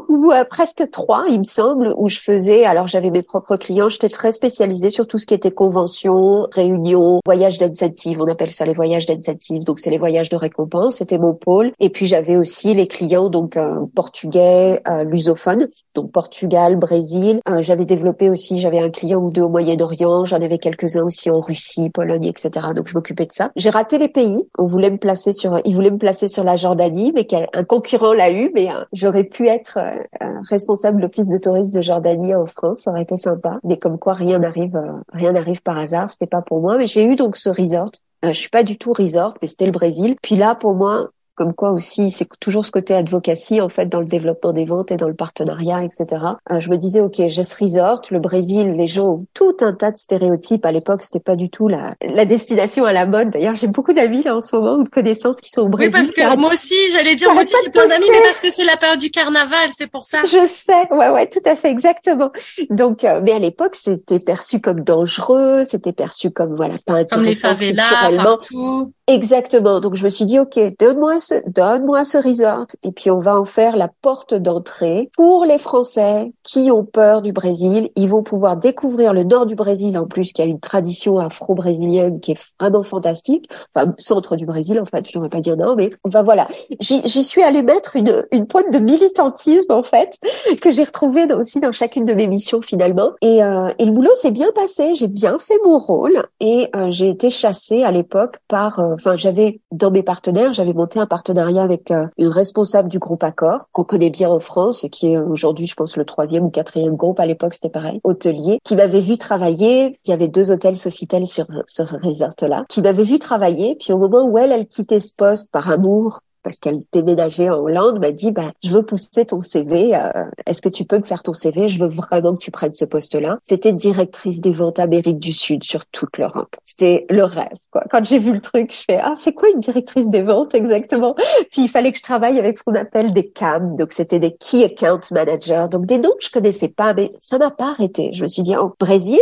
ou euh, presque trois, il me semble, où je faisais, alors j'avais mes propres clients, j'étais très spécialisée sur tout ce qui était convention, réunion, voyage d'incentive, on appelle ça les voyages d'incentive, donc c'est les voyages de récompense, c'était mon pôle. Et puis j'avais aussi les clients, donc euh, portugais, euh, lusophones, donc Portugal, Brésil. Euh, j'avais développé aussi, j'avais un client ou deux au Moyen-Orient, j'en avais quelques-uns aussi en Russie, Pologne, et cetera. Donc je m'occupais de ça. J'ai raté les pays, on voulait me placer sur, ils voulaient me placer sur la Jordanie, mais qu'un concurrent l'a eu, mais hein, j'aurais pu être euh, responsable de l'office de tourisme de Jordanie en France, ça aurait été sympa. Mais comme quoi, rien n'arrive, euh, rien n'arrive par hasard, c'était pas pour moi. Mais j'ai eu donc ce resort. Euh, je suis pas du tout resort, mais c'était le Brésil. Puis là, pour moi, comme quoi aussi, c'est toujours ce côté advocacy, en fait, dans le développement des ventes et dans le partenariat, et cetera. Euh, je me disais, OK, j'ai ce resort, le Brésil, les gens ont tout un tas de stéréotypes. À l'époque, c'était pas du tout la, la destination à la mode. D'ailleurs, j'ai beaucoup d'amis, là, en ce moment, ou de connaissances qui sont au Brésil. Oui, parce que ça, moi aussi, j'allais dire, moi aussi, j'ai plein d'amis, mais parce que c'est la période du carnaval, c'est pour ça. Je sais, ouais, ouais, tout à fait, exactement. Donc, euh, mais à l'époque, c'était perçu comme dangereux, c'était perçu comme, voilà, pas intéressant. Comme les favelas, partout. Exactement. Donc, je me suis dit, OK, donne-moi ce, donne-moi ce resort. Et puis, on va en faire la porte d'entrée pour les Français qui ont peur du Brésil. Ils vont pouvoir découvrir le nord du Brésil, en plus, qui a une tradition afro-brésilienne qui est vraiment fantastique. Enfin, centre du Brésil, en fait. Je ne vais pas dire non, mais enfin, voilà. J'y, j'y suis allée mettre une, une pointe de militantisme, en fait, que j'ai retrouvée dans, aussi dans chacune de mes missions, finalement. Et, euh, et le boulot s'est bien passé. J'ai bien fait mon rôle. Et euh, j'ai été chassée à l'époque par... Euh, Enfin, j'avais dans mes partenaires, j'avais monté un partenariat avec euh, une responsable du groupe Accor, qu'on connaît bien en France, qui est aujourd'hui, je pense, le troisième ou quatrième groupe. À l'époque, c'était pareil, hôtelier, qui m'avait vu travailler. Il y avait deux hôtels Sofitel sur, sur ce resort-là, qui m'avait vu travailler. Puis au moment où elle, elle quittait ce poste par amour, parce qu'elle était déménagée en Hollande, m'a dit bah, « Je veux pousser ton C V, euh, est-ce que tu peux me faire ton C V? Je veux vraiment que tu prennes ce poste-là. » C'était directrice des ventes Amérique du Sud sur toute l'Europe. C'était le rêve, quoi. Quand j'ai vu le truc, je fais « Ah, c'est quoi une directrice des ventes exactement ?» Puis il fallait que je travaille avec ce qu'on appelle des C A M, donc c'était des Key Account Managers, donc des noms que je connaissais pas, mais ça m'a pas arrêté. Je me suis dit « Oh, Brésil ?»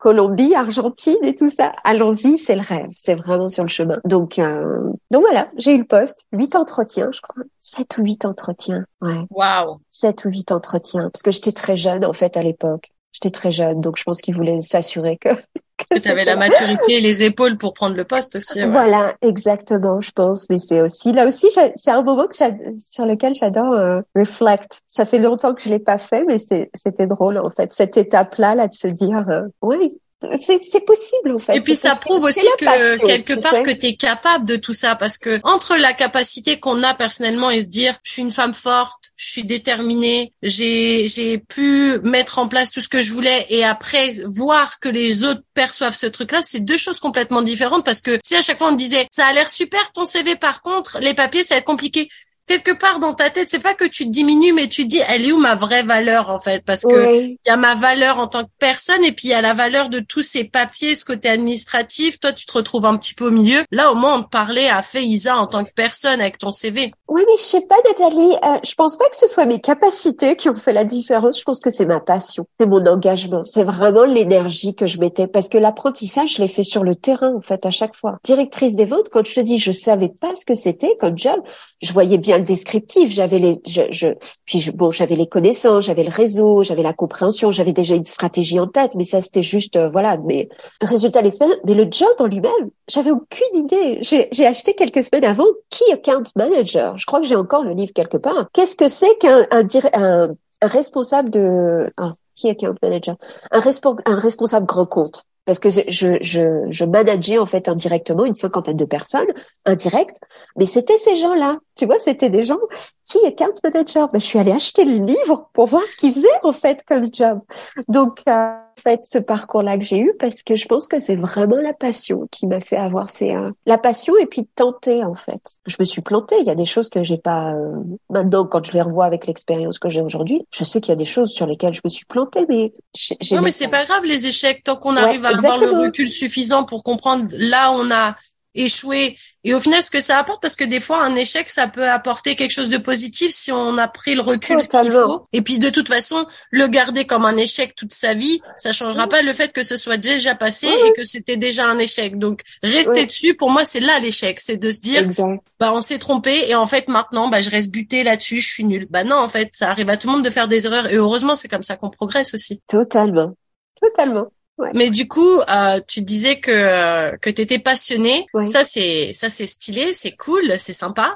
Colombie, Argentine et tout ça. Allons-y, c'est le rêve. C'est vraiment sur le chemin. Donc, euh... donc voilà, j'ai eu le poste. Huit entretiens, je crois. Sept ou huit entretiens. Ouais. Wow. Sept ou huit entretiens. Parce que j'étais très jeune, en fait, à l'époque. J'étais très jeune. Donc, je pense qu'ils voulaient s'assurer que... que tu avais la maturité et les épaules pour prendre le poste aussi. Ouais. Voilà, exactement, je pense. Mais c'est aussi, là aussi, j'a... c'est un moment que j'a... sur lequel j'adore euh, reflect. Ça fait longtemps que je l'ai pas fait, mais c'est... c'était drôle en fait. Cette étape-là, là, de se dire, euh, oui, c'est, c'est possible en fait. Et puis c'est ça possible. Prouve aussi que passion, quelque part sais. Que t'es capable de tout ça, parce que entre la capacité qu'on a personnellement et se dire, je suis une femme forte, je suis déterminée, j'ai j'ai pu mettre en place tout ce que je voulais, et après voir que les autres perçoivent ce truc-là, c'est deux choses complètement différentes. Parce que si à chaque fois on te disait, ça a l'air super ton C V, par contre les papiers ça va être compliqué. Quelque part dans ta tête, c'est pas que tu te diminues, mais tu te dis, elle est où ma vraie valeur, en fait? Parce que il oui. y a ma valeur en tant que personne, et puis il y a la valeur de tous ces papiers, ce côté administratif. Toi, tu te retrouves un petit peu au milieu. Là, au moins, on te parlait à Fayza en tant que personne avec ton C V. Oui, mais je sais pas, Nathalie, euh, je pense pas que ce soit mes capacités qui ont fait la différence. Je pense que c'est ma passion, c'est mon engagement, c'est vraiment l'énergie que je mettais. Parce que l'apprentissage, je l'ai fait sur le terrain, en fait, à chaque fois. Directrice des ventes, quand je te dis, je savais pas ce que c'était comme job, je voyais bien le descriptif, j'avais les, je, je, puis je, bon, j'avais les connaissances, j'avais le réseau, j'avais la compréhension, j'avais déjà une stratégie en tête, mais ça c'était juste, euh, voilà, mais résultat l'expérience. Mais le job en lui-même, j'avais aucune idée. J'ai, j'ai acheté quelques semaines avant Key Account Manager. Je crois que j'ai encore le livre quelque part. Qu'est-ce que c'est qu'un un, un, un responsable de oh, Key Account Manager, un, respo- un responsable grand compte? Parce que je, je, je manageais en fait indirectement une cinquantaine de personnes, indirect, mais c'était ces gens-là, tu vois, c'était des gens qui account manager. Ben, je suis allée acheter le livre pour voir ce qu'ils faisaient en fait comme job. Donc euh, en fait, ce parcours-là que j'ai eu, parce que je pense que c'est vraiment la passion qui m'a fait avoir ces euh, la passion et puis tenter en fait. Je me suis plantée. Il y a des choses que j'ai pas euh, maintenant quand je les revois avec l'expérience que j'ai aujourd'hui. Je sais qu'il y a des choses sur lesquelles je me suis plantée, mais j'ai, j'ai non, mais c'est pas grave les échecs tant qu'on ouais. arrive à avoir le recul suffisant pour comprendre là on a échoué et au final ce que ça apporte, parce que des fois un échec ça peut apporter quelque chose de positif si on a pris le recul oh, qu'il faut. Et puis de toute façon le garder comme un échec toute sa vie ça changera mmh. pas le fait que ce soit déjà passé mmh. et que c'était déjà un échec, donc rester mmh. dessus pour moi c'est là l'échec, c'est de se dire exact. Bah on s'est trompé et en fait maintenant bah je reste buté là-dessus, je suis nulle. Bah non en fait ça arrive à tout le monde de faire des erreurs et heureusement c'est comme ça qu'on progresse aussi. Totalement, totalement. Ouais. Mais du coup, euh, tu disais que euh, que t'étais passionnée. Ouais. Ça c'est ça c'est stylé, c'est cool, c'est sympa.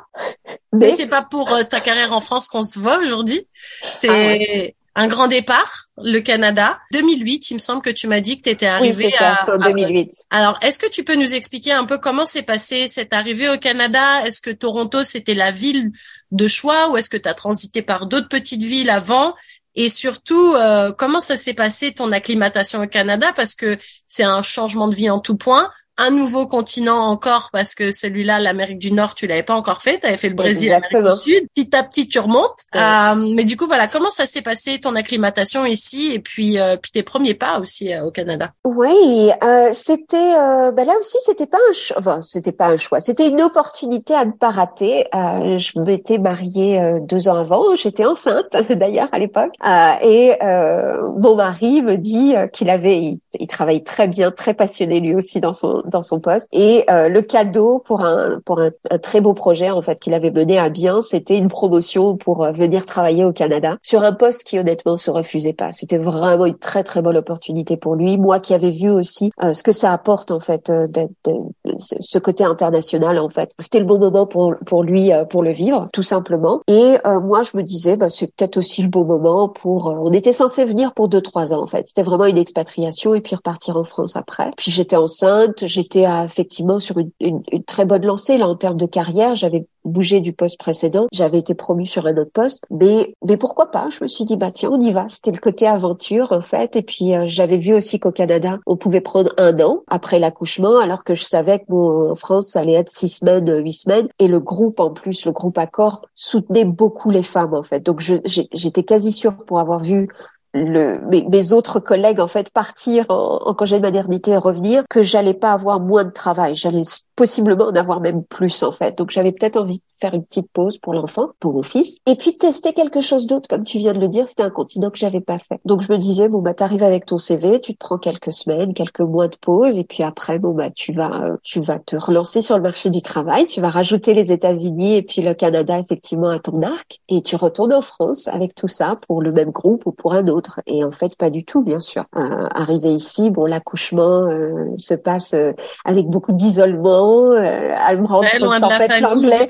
Mais, Mais c'est pas pour euh, ta carrière en France qu'on se voit aujourd'hui. C'est ah ouais. un grand départ, le Canada. deux mille huit, il me semble que tu m'as dit que t'étais arrivée oui, c'est ça, à, en deux mille huit. À... Alors, est-ce que tu peux nous expliquer un peu comment s'est passée cette arrivée au Canada? Est-ce que Toronto c'était la ville de choix ou est-ce que t'as transité par d'autres petites villes avant? Et surtout, euh, comment ça s'est passé ton acclimatation au Canada? Parce que c'est un changement de vie en tout point, un nouveau continent encore, parce que celui-là, l'Amérique du Nord, tu l'avais pas encore fait, tu avais fait le Brésil, Exactement. l'Amérique du Sud. Petit à petit, tu remontes. Ouais. Euh, mais du coup, voilà, comment ça s'est passé ton acclimatation ici et puis, euh, puis tes premiers pas aussi euh, au Canada? Oui, euh, c'était, euh, ben là aussi, c'était pas un, cho- enfin, c'était pas un choix, c'était une opportunité à ne pas rater. Euh, je m'étais mariée euh, deux ans avant, j'étais enceinte d'ailleurs à l'époque, euh, et euh, mon mari me dit qu'il avait, il, il travaille très bien, très passionné lui aussi dans son dans son poste et euh, le cadeau pour un pour un, un très beau projet en fait qu'il avait mené à bien, c'était une promotion pour euh, venir travailler au Canada sur un poste qui honnêtement se refusait pas. C'était vraiment une très très bonne opportunité pour lui, moi qui avais vu aussi euh, ce que ça apporte en fait euh, d'être, de, de, ce côté international en fait. C'était le bon moment pour pour lui euh, pour le vivre tout simplement et euh, moi je me disais bah c'est peut-être aussi le bon moment pour euh, on était censé venir pour deux trois ans en fait. C'était vraiment une expatriation et puis repartir en France après. Puis j'étais enceinte, j'étais à, effectivement sur une, une, une très bonne lancée là en termes de carrière. J'avais bougé du poste précédent, j'avais été promue sur un autre poste, mais mais pourquoi pas. Je me suis dit bah tiens, on y va. C'était le côté aventure en fait. Et puis euh, j'avais vu aussi qu'au Canada, on pouvait prendre un an après l'accouchement, alors que je savais que bon, en France, ça allait être six semaines, huit semaines. Et le groupe en plus, le groupe Accor soutenait beaucoup les femmes en fait. Donc je, j'étais quasi sûre pour avoir vu Le, mes, mes autres collègues en fait partir en, en congé de maternité et revenir, que j'allais pas avoir moins de travail, j'allais possiblement en avoir même plus en fait. Donc j'avais peut-être envie de faire une petite pause pour l'enfant, pour mon fils, et puis tester quelque chose d'autre. Comme tu viens de le dire, c'était un continent que j'avais pas fait. Donc je me disais bon bah t'arrives avec ton C V, tu te prends quelques semaines, quelques mois de pause, et puis après bon bah tu vas tu vas te relancer sur le marché du travail, tu vas rajouter les États-Unis et puis le Canada effectivement à ton arc, et tu retournes en France avec tout ça pour le même groupe ou pour un autre. Et en fait, pas du tout, bien sûr. Euh, arrivé ici, bon, l'accouchement euh, se passe euh, avec beaucoup d'isolement, euh, à me rendre compte en fait l'anglais.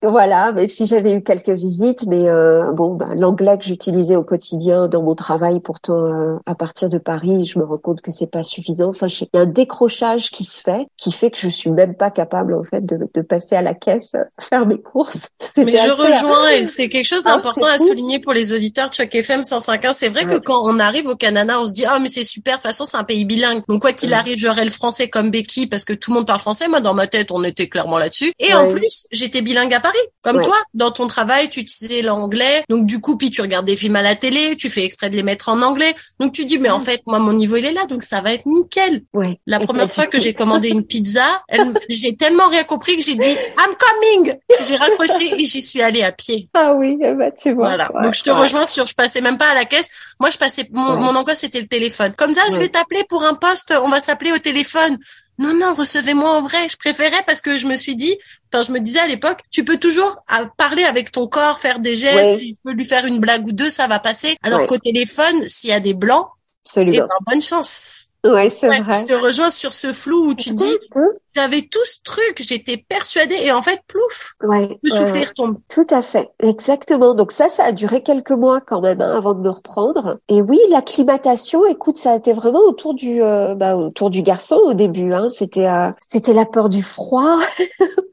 Voilà, mais si j'avais eu quelques visites, mais euh, bon, bah, l'anglais que j'utilisais au quotidien dans mon travail, pourtant, euh, à partir de Paris, je me rends compte que c'est pas suffisant. Enfin, il y a un décrochage qui se fait, qui fait que je suis même pas capable, en fait, de, de passer à la caisse, faire mes courses. Mais je rejoins, et c'est quelque chose d'important ah, à cool. souligner pour les auditeurs de Choc F M cent cinq point un. C'est vrai que quand on arrive au Canada, on se dit ah oh, mais c'est super, de toute façon c'est un pays bilingue, donc quoi qu'il arrive j'aurai le français comme béquille parce que tout le monde parle français. Moi dans ma tête on était clairement là-dessus, et ouais. en plus j'étais bilingue à Paris comme ouais. toi. Dans ton travail tu utilisais l'anglais, donc du coup puis tu regardes des films à la télé, tu fais exprès de les mettre en anglais, donc tu dis mais en fait moi mon niveau il est là, donc ça va être nickel. ouais. La première fois que j'ai commandé une pizza, elle, j'ai tellement rien compris que j'ai dit I'm coming, j'ai raccroché et j'y suis allée à pied. Ah oui, bah tu vois. Voilà, ouais, donc je te ouais. rejoins sur je passais même pas à la caisse. Moi, je passais, mon, ouais. mon angoisse, c'était le téléphone. Comme ça, ouais. je vais t'appeler pour un poste, on va s'appeler au téléphone. Non, non, recevez-moi en vrai. Je préférais parce que je me suis dit, enfin, je me disais à l'époque, tu peux toujours parler avec ton corps, faire des gestes, ouais. tu peux lui faire une blague ou deux, ça va passer. Alors ouais. qu'au téléphone, s'il y a des blancs, eh ben, bonne chance. Ouais, c'est ouais, vrai. Je te rejoins sur ce flou où tu dis, j'avais tout ce truc, j'étais persuadée, et en fait, plouf, ouais, le soufflet ouais. retombe. Tout à fait, exactement. Donc ça, ça a duré quelques mois quand même hein, avant de me reprendre. Et oui, l'acclimatation, écoute, ça a été vraiment autour du, euh, bah, autour du garçon au début. Hein. C'était, euh, c'était la peur du froid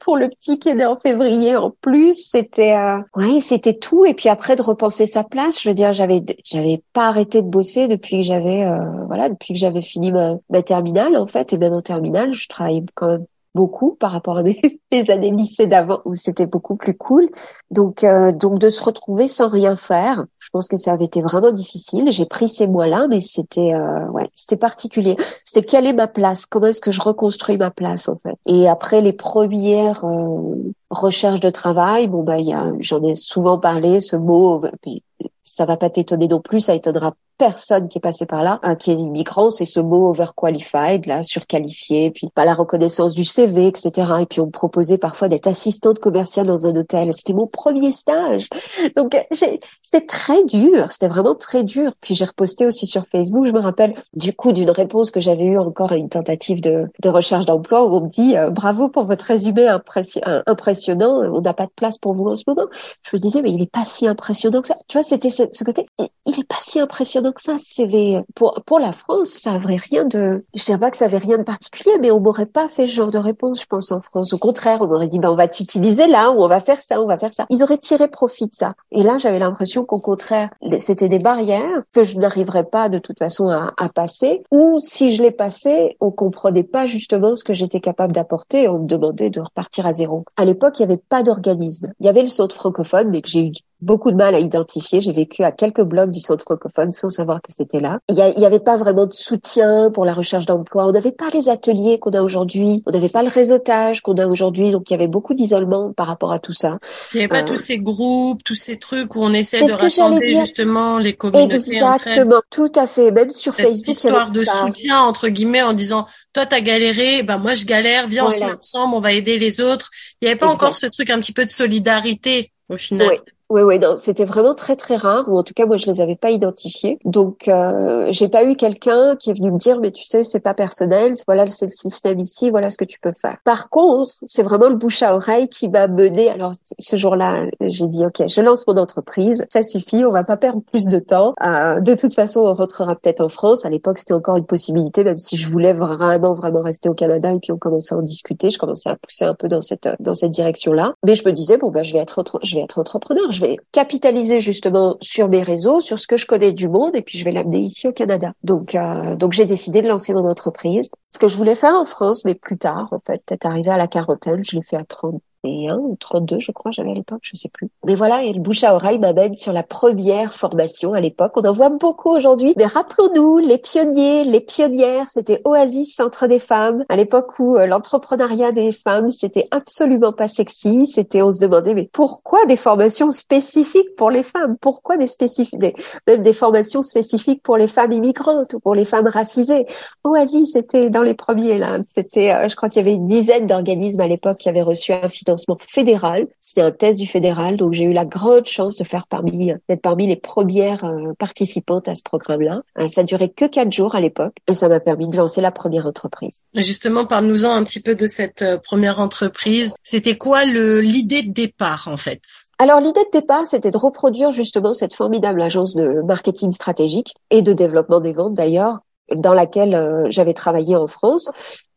pour le petit qui est né en février en plus. C'était, euh, ouais, c'était tout. Et puis après de repenser sa place, je veux dire, j'avais, j'avais pas arrêté de bosser depuis que j'avais, euh, voilà, depuis que j'avais fini ma, ma terminale en fait, et même en terminale, je travaillais quand même beaucoup par rapport à mes, mes années lycée d'avant où c'était beaucoup plus cool. Donc, euh, donc de se retrouver sans rien faire, je pense que ça avait été vraiment difficile. J'ai pris ces mois-là, mais c'était, euh, ouais, c'était particulier. C'était quelle est ma place ? Comment est-ce que je reconstruis ma place en fait ? Et après les premières euh, recherches de travail, bon bah il y a, j'en ai souvent parlé, ce mot. Puis, ça va pas t'étonner non plus, ça étonnera personne qui est passé par là, hein, qui est immigrant, c'est ce mot overqualified, là, surqualifié, puis pas la reconnaissance du C V, et cetera. Et puis on me proposait parfois d'être assistante commerciale dans un hôtel. C'était mon premier stage. Donc, j'ai, c'était très dur. C'était vraiment très dur. Puis j'ai reposté aussi sur Facebook. Je me rappelle, du coup, d'une réponse que j'avais eue encore à une tentative de, de recherche d'emploi où on me dit, euh, bravo pour votre résumé impression, euh, impressionnant. On n'a pas de place pour vous en ce moment. Je me disais, mais il est pas si impressionnant que ça. Tu vois, c'était ce, ce côté. Il est pas si impressionnant que ça, C V. Pour, pour la France, ça avait rien de, je dirais pas que ça avait rien de particulier, mais on m'aurait pas fait ce genre de réponse, je pense, en France. Au contraire, on m'aurait dit, ben, on va t'utiliser là, ou on va faire ça, on va faire ça. Ils auraient tiré profit de ça. Et là, j'avais l'impression qu'au contraire, c'était des barrières que je n'arriverais pas de toute façon à, à passer, ou si je les passais, on comprenait pas justement ce que j'étais capable d'apporter et on me demandait de repartir à zéro. À l'époque, il y avait pas d'organisme. Il y avait le centre francophone, mais que j'ai eu beaucoup de mal à identifier. J'ai vécu à quelques blocs du centre francophone sans savoir que c'était là. Il y, y avait pas vraiment de soutien pour la recherche d'emploi. On n'avait pas les ateliers qu'on a aujourd'hui. On n'avait pas le réseautage qu'on a aujourd'hui. Donc, il y avait beaucoup d'isolement par rapport à tout ça. Il n'y avait euh... pas tous ces groupes, tous ces trucs où on essaie de rassembler justement les communautés. Exactement, tout à fait. Même sur Cette Facebook. Cette histoire de ça. soutien, entre guillemets, en disant, toi, t'as galéré, ben, moi, je galère, viens, voilà. on s'en ensemble, on va aider les autres. Il n'y avait pas exact. encore ce truc un petit peu de solidarité, au final. Oui. Oui, oui, non, c'était vraiment très, très rare, ou en tout cas, moi, je les avais pas identifiés. Donc, euh, j'ai pas eu quelqu'un qui est venu me dire, mais tu sais, c'est pas personnel, voilà, c'est le système ici, voilà ce que tu peux faire. Par contre, c'est vraiment le bouche à oreille qui m'a mené. Alors, ce jour-là, j'ai dit, OK, je lance mon entreprise, ça suffit, on va pas perdre plus de temps. Euh, de toute façon, on rentrera peut-être en France. À l'époque, c'était encore une possibilité, même si je voulais vraiment, vraiment rester au Canada, et puis on commençait à en discuter, je commençais à pousser un peu dans cette, dans cette direction-là. Mais je me disais, bon, bah, je vais être, entre- je vais être entrepreneur. Je vais capitaliser justement sur mes réseaux, sur ce que je connais du monde, et puis je vais l'amener ici au Canada. Donc, euh, donc j'ai décidé de lancer mon entreprise. Ce que je voulais faire en France, mais plus tard, en fait, peut-être arrivé à la quarantaine, je l'ai fait à trente et un ou trente-deux, je crois, j'avais à l'époque, je sais plus. Mais voilà, et le bouche à oreille m'amène sur la première formation à l'époque. On en voit beaucoup aujourd'hui, mais rappelons-nous, les pionniers, les pionnières, c'était Oasis, Centre des femmes, à l'époque où euh, l'entrepreneuriat des femmes, c'était absolument pas sexy, c'était, on se demandait, mais pourquoi des formations spécifiques pour les femmes? Pourquoi des spécifiques, des, même des formations spécifiques pour les femmes immigrantes ou pour les femmes racisées? Oasis, c'était dans les premiers, là. C'était, euh, je crois qu'il y avait une dizaine d'organismes à l'époque qui avaient reçu un financement fédéral. C'était un test du fédéral, donc j'ai eu la grande chance de faire parmi, d'être parmi les premières euh, participantes à ce programme-là. Euh, ça durait que quatre jours à l'époque et ça m'a permis de lancer la première entreprise. Justement, parle-nous-en un petit peu de cette euh, première entreprise. C'était quoi le, l'idée de départ, en fait? Alors, l'idée de départ, c'était de reproduire justement cette formidable agence de marketing stratégique et de développement des ventes d'ailleurs, dans laquelle euh, j'avais travaillé en France,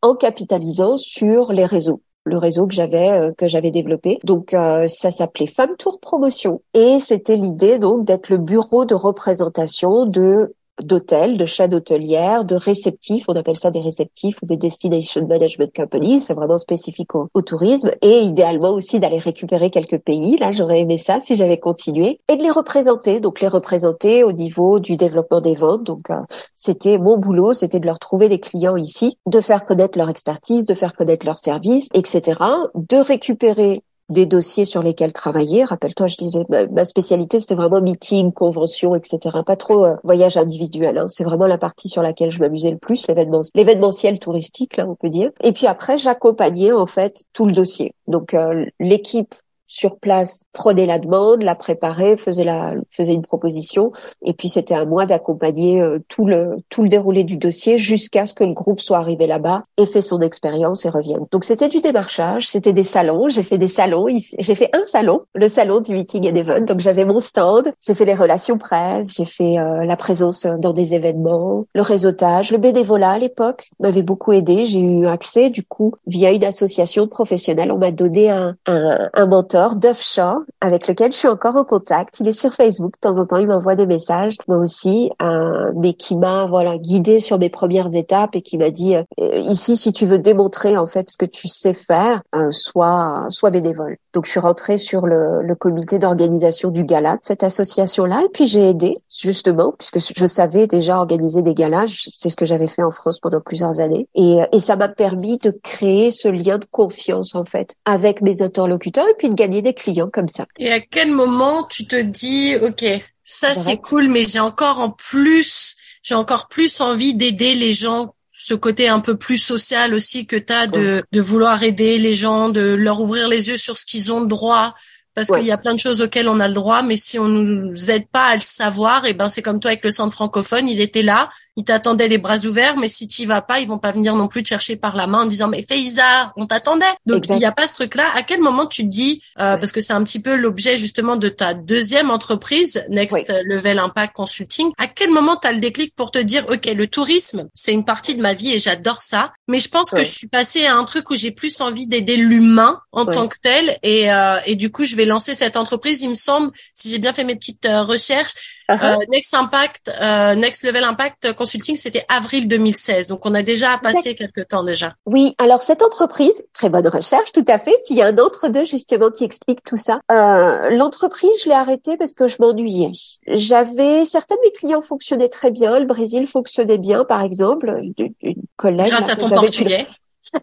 en capitalisant sur les réseaux. Le réseau que j'avais euh, que j'avais développé. Donc euh, ça s'appelait Femme Tour Promotion et c'était l'idée donc d'être le bureau de représentation de d'hôtels, de chaînes hôtelières, de réceptifs, on appelle ça des réceptifs ou des destination management companies, c'est vraiment spécifique au, au tourisme, et idéalement aussi d'aller récupérer quelques pays, là j'aurais aimé ça si j'avais continué, et de les représenter, donc les représenter au niveau du développement des ventes, donc euh, c'était mon boulot, c'était de leur trouver des clients ici, de faire connaître leur expertise, de faire connaître leurs services, et cetera, de récupérer des dossiers sur lesquels travailler. Rappelle-toi, je disais, ma spécialité, c'était vraiment meeting, convention, et cetera. Pas trop euh, voyage individuel. Hein. C'est vraiment la partie sur laquelle je m'amusais le plus, l'événement, l'événementiel touristique, là, on peut dire. Et puis après, j'accompagnais, en fait, tout le dossier. Donc, euh, l'équipe sur place prenait la demande, la préparait, faisait la faisait une proposition et puis c'était à moi d'accompagner euh, tout le tout le déroulé du dossier jusqu'à ce que le groupe soit arrivé là-bas et fait son expérience et revienne. Donc c'était du démarchage, c'était des salons, j'ai fait des salons, j'ai fait un salon, le salon du meeting and event. Donc j'avais mon stand, j'ai fait les relations presse, j'ai fait euh, la présence dans des événements, le réseautage, le bénévolat à l'époque m'avait beaucoup aidé, j'ai eu accès du coup via une association professionnelle, on m'a donné un un, un mentor Duff Shaw, avec lequel je suis encore en contact. Il est sur Facebook. De temps en temps, il m'envoie des messages, moi aussi, euh, mais qui m'a, voilà, guidée sur mes premières étapes et qui m'a dit, euh, ici, si tu veux démontrer, en fait, ce que tu sais faire, euh, sois, sois bénévole. Donc, je suis rentrée sur le, le comité d'organisation du gala de cette association-là. Et puis, j'ai aidé, justement, puisque je savais déjà organiser des galas. C'est ce que j'avais fait en France pendant plusieurs années. Et, et ça m'a permis de créer ce lien de confiance, en fait, avec mes interlocuteurs et puis de gagner des clients comme ça. Et à quel moment tu te dis, OK, ça c'est, c'est cool, mais j'ai encore en plus, j'ai encore plus envie d'aider les gens, ce côté un peu plus social aussi que t'as de, de vouloir aider les gens, de leur ouvrir les yeux sur ce qu'ils ont le droit. Parce ouais. qu'il y a plein de choses auxquelles on a le droit, mais si on nous aide pas à le savoir, et ben c'est comme toi avec le centre francophone, il était là, il t'attendait les bras ouverts, mais si tu y vas pas, ils vont pas venir non plus te chercher par la main en disant mais Fayza, on t'attendait. Donc il y a pas ce truc-là. À quel moment tu te dis, euh, ouais. parce que c'est un petit peu l'objet justement de ta deuxième entreprise, Next ouais. Level Impact Consulting. À quel moment t'as le déclic pour te dire ok, le tourisme c'est une partie de ma vie et j'adore ça, mais je pense ouais. que je suis passée à un truc où j'ai plus envie d'aider l'humain en ouais. tant que tel et euh, et du coup je vais lancer cette entreprise, il me semble, si j'ai bien fait mes petites euh, recherches, uh-huh. euh, Next Impact, euh, Next Level Impact Consulting, c'était avril deux mille seize. Donc, on a déjà passé exact. Quelques temps déjà. Oui, alors cette entreprise, très bonne recherche, tout à fait. Puis, il y a un entre-deux, justement, qui explique tout ça. Euh, l'entreprise, je l'ai arrêtée parce que je m'ennuyais. J'avais, certains de mes clients fonctionnaient très bien. Le Brésil fonctionnait bien, par exemple. Une, une collègue. Grâce à ton portugais.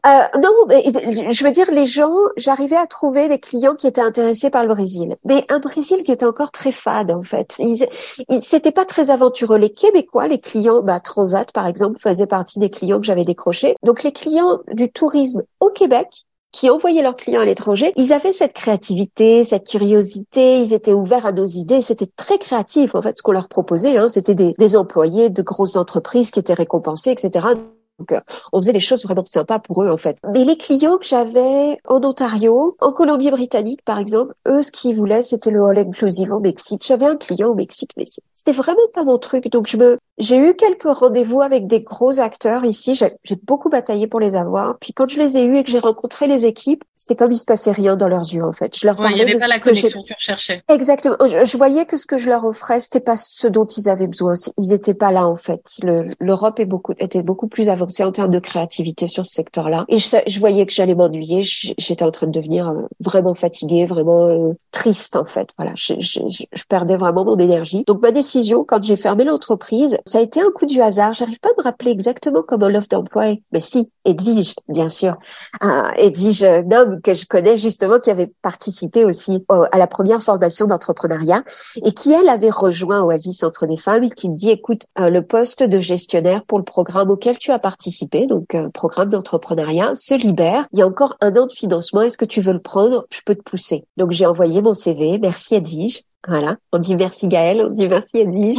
Euh, non, mais je veux dire, les gens, j'arrivais à trouver des clients qui étaient intéressés par le Brésil. Mais un Brésil qui était encore très fade, en fait. Ils, ils, c'était pas très aventureux. Les Québécois, les clients, bah, Transat, par exemple, faisaient partie des clients que j'avais décrochés. Donc, les clients du tourisme au Québec, qui envoyaient leurs clients à l'étranger, ils avaient cette créativité, cette curiosité, ils étaient ouverts à nos idées, c'était très créatif en fait ce qu'on leur proposait, hein. C'était des, des employés de grosses entreprises qui étaient récompensés, et cetera. Donc, on faisait des choses vraiment sympas pour eux, en fait. Mais les clients que j'avais en Ontario, en Colombie-Britannique, par exemple, eux, ce qu'ils voulaient, c'était le all inclusive au Mexique. J'avais un client au Mexique, mais c'était vraiment pas mon truc. Donc, je me, j'ai eu quelques rendez-vous avec des gros acteurs ici. J'ai, j'ai beaucoup bataillé pour les avoir. Puis, quand je les ai eus et que j'ai rencontré les équipes, c'était comme il se passait rien dans leurs yeux, en fait. Je leur parlais. Ouais, il n'y avait pas la connexion que, que tu recherchais. Exactement. Je, je voyais que ce que je leur offrais, c'était pas ce dont ils avaient besoin. Ils étaient pas là, en fait. Le, l'Europe est beaucoup, était beaucoup plus avancée en termes de créativité sur ce secteur-là. Et je, je voyais que j'allais m'ennuyer. J'étais en train de devenir vraiment fatiguée, vraiment triste en fait. Voilà, je, je, je perdais vraiment mon énergie. Donc ma décision, quand j'ai fermé l'entreprise, ça a été un coup du hasard. J'arrive pas à me rappeler exactement comment l'offre d'emploi est. Mais si, Edwige, bien sûr. Ah, Edwige Nob, que je connais justement, qui avait participé aussi au, à la première formation d'entrepreneuriat et qui, elle, avait rejoint Oasis Centre des Femmes et qui me dit, écoute, euh, le poste de gestionnaire pour le programme auquel tu as participer, donc un programme d'entrepreneuriat, se libère. Il y a encore un an de financement. Est-ce que tu veux le prendre? Je peux te pousser. Donc, j'ai envoyé mon C V. Merci Edwige. Voilà. On dit merci Gaël, on dit merci Edwige.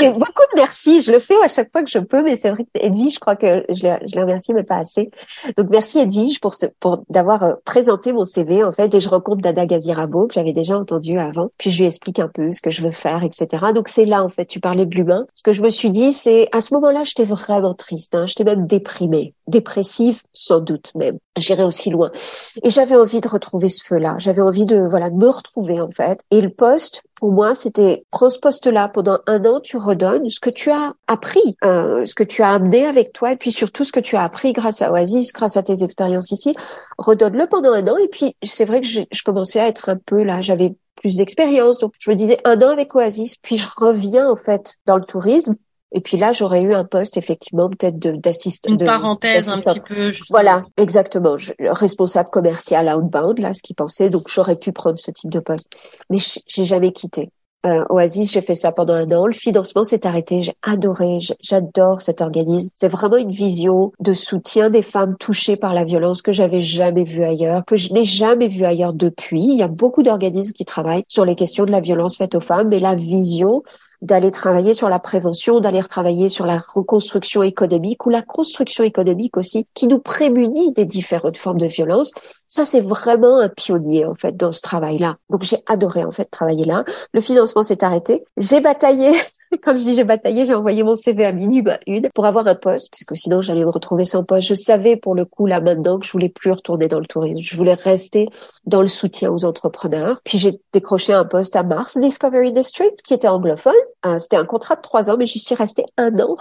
J'ai beaucoup de merci. Je le fais à chaque fois que je peux, mais c'est vrai que Edwige, je crois que je la, je la remercie, mais pas assez. Donc, merci Edwige pour ce, pour d'avoir présenté mon C V, en fait, et je rencontre Dada Gazirabo, que j'avais déjà entendu avant. Puis, je lui explique un peu ce que je veux faire, et cetera. Donc, c'est là, en fait, tu parlais de l'humain. Ce que je me suis dit, c'est, à ce moment-là, j'étais vraiment triste, hein. J'étais même déprimée. Dépressive, sans doute même. J'irais aussi loin. Et j'avais envie de retrouver ce feu-là. J'avais envie de, voilà, de me retrouver, en fait. Et le poste, pour moi, c'était, prends ce poste-là, pendant un an, tu redonnes ce que tu as appris, euh, ce que tu as amené avec toi, et puis surtout ce que tu as appris grâce à Oasis, grâce à tes expériences ici, redonne-le pendant un an, et puis c'est vrai que je, je commençais à être un peu là, j'avais plus d'expérience, donc je me disais un an avec Oasis, puis je reviens en fait dans le tourisme. Et puis là, j'aurais eu un poste, effectivement, peut-être de, d'assistant. Une parenthèse un petit peu. Justement. Voilà, exactement. Je, responsable commercial outbound, là, ce qu'ils pensaient. Donc, j'aurais pu prendre ce type de poste. Mais je, j'ai jamais quitté. Euh, Oasis, j'ai fait ça pendant un an. Le financement s'est arrêté. J'ai adoré. J'adore cet organisme. C'est vraiment une vision de soutien des femmes touchées par la violence que j'avais jamais vue ailleurs, que je n'ai jamais vue ailleurs depuis. Il y a beaucoup d'organismes qui travaillent sur les questions de la violence faite aux femmes, mais la vision d'aller travailler sur la prévention, d'aller travailler sur la reconstruction économique ou la construction économique aussi, qui nous prémunit des différentes formes de violence. Ça, c'est vraiment un pionnier, en fait, dans ce travail-là. Donc, j'ai adoré, en fait, travailler là. Le financement s'est arrêté. J'ai bataillé. Quand je dis j'ai bataillé, j'ai envoyé mon C V à minimum à une pour avoir un poste, parce que sinon, j'allais me retrouver sans poste. Je savais, pour le coup, là, maintenant, que je voulais plus retourner dans le tourisme. Je voulais rester dans le soutien aux entrepreneurs. Puis, j'ai décroché un poste à Mars Discovery District, qui était anglophone. C'était un contrat de trois ans, mais j'y suis restée un an.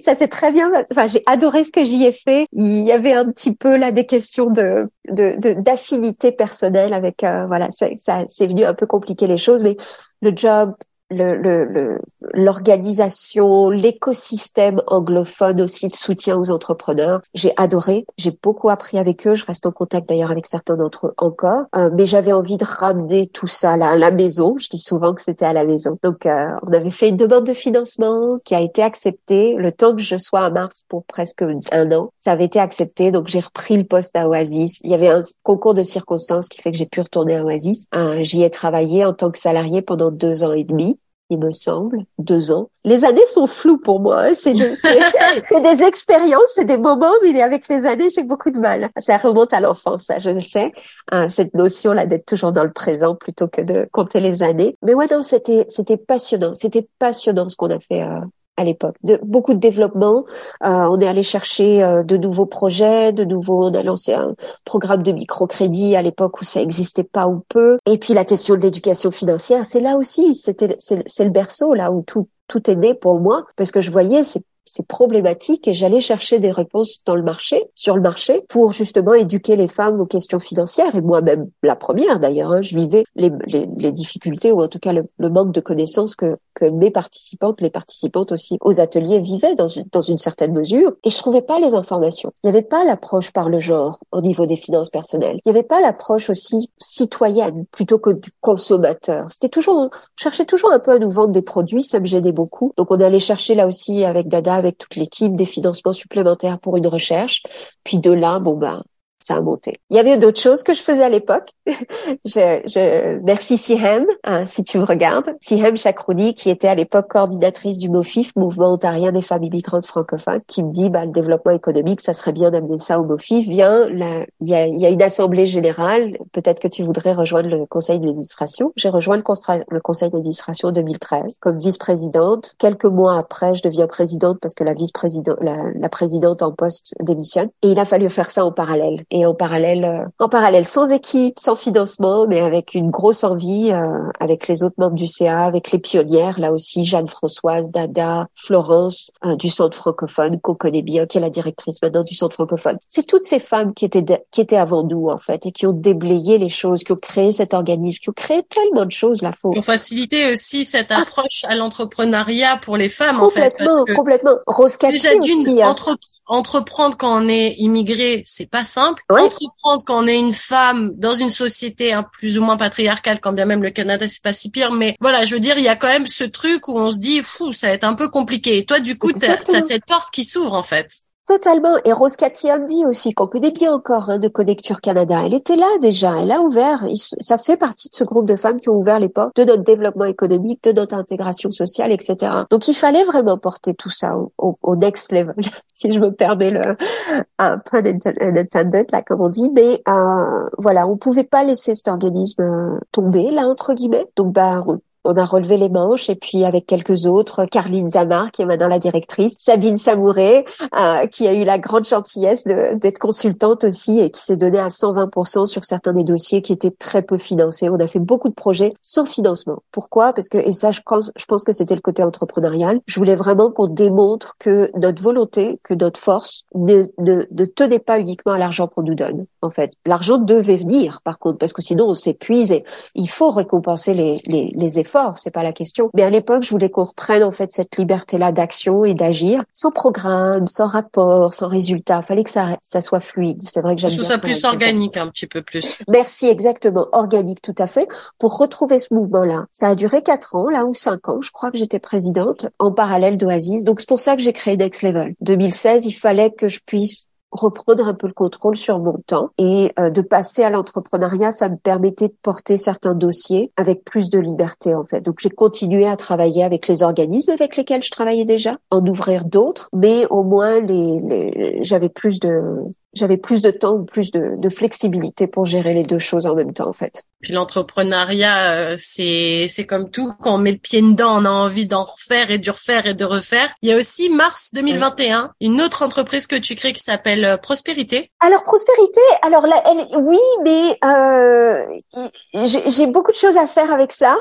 Ça, c'est très bien. Enfin, j'ai adoré ce que j'y ai fait. Il y avait un petit peu, là, des questions de, de, de d'affinité personnelle avec, euh, voilà, ça, ça, c'est venu un peu compliquer les choses, mais le job, le, le, le, l'organisation, l'écosystème anglophone aussi de soutien aux entrepreneurs. J'ai adoré, j'ai beaucoup appris avec eux, je reste en contact d'ailleurs avec certains d'entre eux encore, euh, mais j'avais envie de ramener tout ça là, à la maison. Je dis souvent que c'était à la maison. Donc, euh, on avait fait une demande de financement qui a été acceptée. Le temps que je sois à Mars pour presque un an, ça avait été accepté, donc j'ai repris le poste à Oasis. Il y avait un concours de circonstances qui fait que j'ai pu retourner à Oasis. Euh, j'y ai travaillé en tant que salarié pendant deux ans et demi. Il me semble, deux ans. Les années sont floues pour moi. Hein. C'est, de, c'est, c'est des expériences, c'est des moments, mais avec les années, j'ai beaucoup de mal. Ça remonte à l'enfance, ça, je le sais. Hein, cette notion-là d'être toujours dans le présent plutôt que de compter les années. Mais ouais, non, c'était, c'était passionnant. C'était passionnant ce qu'on a fait. Euh... à l'époque, de, beaucoup de développement. Euh, on est allé chercher euh, de nouveaux projets, de nouveaux. On a lancé un programme de microcrédit à l'époque où ça n'existait pas ou peu. Et puis la question de l'éducation financière, c'est là aussi, c'était, c'est, c'est le berceau là où tout tout est né pour moi, parce que je voyais ces ces problématiques et j'allais chercher des réponses dans le marché, sur le marché, pour justement éduquer les femmes aux questions financières. Et moi-même, la première d'ailleurs, hein, je vivais les, les les difficultés ou en tout cas le, le manque de connaissances que que mes participantes, les participantes aussi aux ateliers vivaient dans une, dans une certaine mesure, et je trouvais pas les informations. Il y avait pas l'approche par le genre au niveau des finances personnelles. Il y avait pas l'approche aussi citoyenne plutôt que du consommateur. C'était toujours, on cherchait toujours un peu à nous vendre des produits, ça me gênait beaucoup. Donc on allait chercher là aussi avec Dada, avec toute l'équipe, des financements supplémentaires pour une recherche. Puis de là, bon bah ça a monté. Il y avait d'autres choses que je faisais à l'époque. je, je, merci Sihem, hein, si tu me regardes. Sihem Chakrouni, qui était à l'époque coordinatrice du MOFIF, Mouvement ontarien des femmes immigrantes francophones, qui me dit, bah, le développement économique, ça serait bien d'amener ça au MOFIF. Viens, il y a, y a une assemblée générale. Peut-être que tu voudrais rejoindre le conseil d'administration. J'ai rejoint le, constra- le conseil d'administration en deux mille treize comme vice-présidente. Quelques mois après, je deviens présidente parce que la vice-présidente, la, la présidente en poste démissionne. Et il a fallu faire ça en parallèle. Et en parallèle, euh, en parallèle, sans équipe, sans financement, mais avec une grosse envie, euh, avec les autres membres du C A, avec les pionnières, là aussi, Jeanne-Françoise, Dada, Florence, euh, du Centre francophone, qu'on connaît bien, qui est la directrice maintenant du Centre francophone. C'est toutes ces femmes qui étaient, de, qui étaient avant nous, en fait, et qui ont déblayé les choses, qui ont créé cet organisme, qui ont créé tellement de choses, là, faut. Pour faciliter aussi cette approche ah. à l'entrepreneuriat pour les femmes, en fait. Complètement, complètement. Rose-Cathy aussi. Déjà d'une hein. entreprise. Entreprendre quand on est immigré, c'est pas simple. Ouais. Entreprendre quand on est une femme dans une société hein, plus ou moins patriarcale, quand bien même le Canada c'est pas si pire, mais voilà, je veux dire, il y a quand même ce truc où on se dit, fou, ça va être un peu compliqué. Et toi, du coup, t'as, t'as cette porte qui s'ouvre en fait. Totalement. Et Rose-Cathy Handy aussi, qu'on connaît bien encore, hein, de Connecture Canada. Elle était là déjà. Elle a ouvert. Ça fait partie de ce groupe de femmes qui ont ouvert les portes de notre développement économique, de notre intégration sociale, et cetera. Donc, il fallait vraiment porter tout ça au, au, au next level, si je me permets le, un peu d'intendant, là, comme on dit. Mais, euh, voilà, on pouvait pas laisser cet organisme euh, tomber, là, entre guillemets. Donc, bah, on, On a relevé les manches et puis avec quelques autres, Carline Zamar qui est maintenant la directrice, Sabine Samouré euh, qui a eu la grande gentillesse de, d'être consultante aussi et qui s'est donnée à cent vingt pour cent sur certains des dossiers qui étaient très peu financés. On a fait beaucoup de projets sans financement. Pourquoi ? Parce que, et ça je pense, je pense que c'était le côté entrepreneurial, je voulais vraiment qu'on démontre que notre volonté, que notre force ne, ne, ne tenait pas uniquement à l'argent qu'on nous donne. En fait, l'argent devait venir par contre parce que sinon on s'épuise et il faut récompenser les, les, les efforts. C'est pas la question. Mais à l'époque, je voulais qu'on reprenne en fait cette liberté-là d'action et d'agir, sans programme, sans rapport, sans résultat. Fallait que ça, ça soit fluide. C'est vrai que j'aime bien. Que ça soit plus organique, un petit peu plus. Merci, exactement, organique, tout à fait. Pour retrouver ce mouvement-là, ça a duré quatre ans, là ou cinq ans. Je crois que j'étais présidente en parallèle d'Oasis. Donc c'est pour ça que j'ai créé Next Level. deux mille seize, il fallait que je puisse reprendre un peu le contrôle sur mon temps et euh, de passer à l'entrepreneuriat, ça me permettait de porter certains dossiers avec plus de liberté en fait. Donc j'ai continué à travailler avec les organismes avec lesquels je travaillais déjà, en ouvrir d'autres, mais au moins les, les j'avais plus de J'avais plus de temps ou plus de, de flexibilité pour gérer les deux choses en même temps, en fait. Puis l'entrepreneuriat, c'est, c'est comme tout. Quand on met le pied dedans, on a envie d'en refaire et de refaire et de refaire. Il y a aussi mars deux mille vingt et un, une autre entreprise que tu crées qui s'appelle Prospérité. Alors, Prospérité, alors là, elle, oui, mais euh, j'ai, j'ai beaucoup de choses à faire avec ça,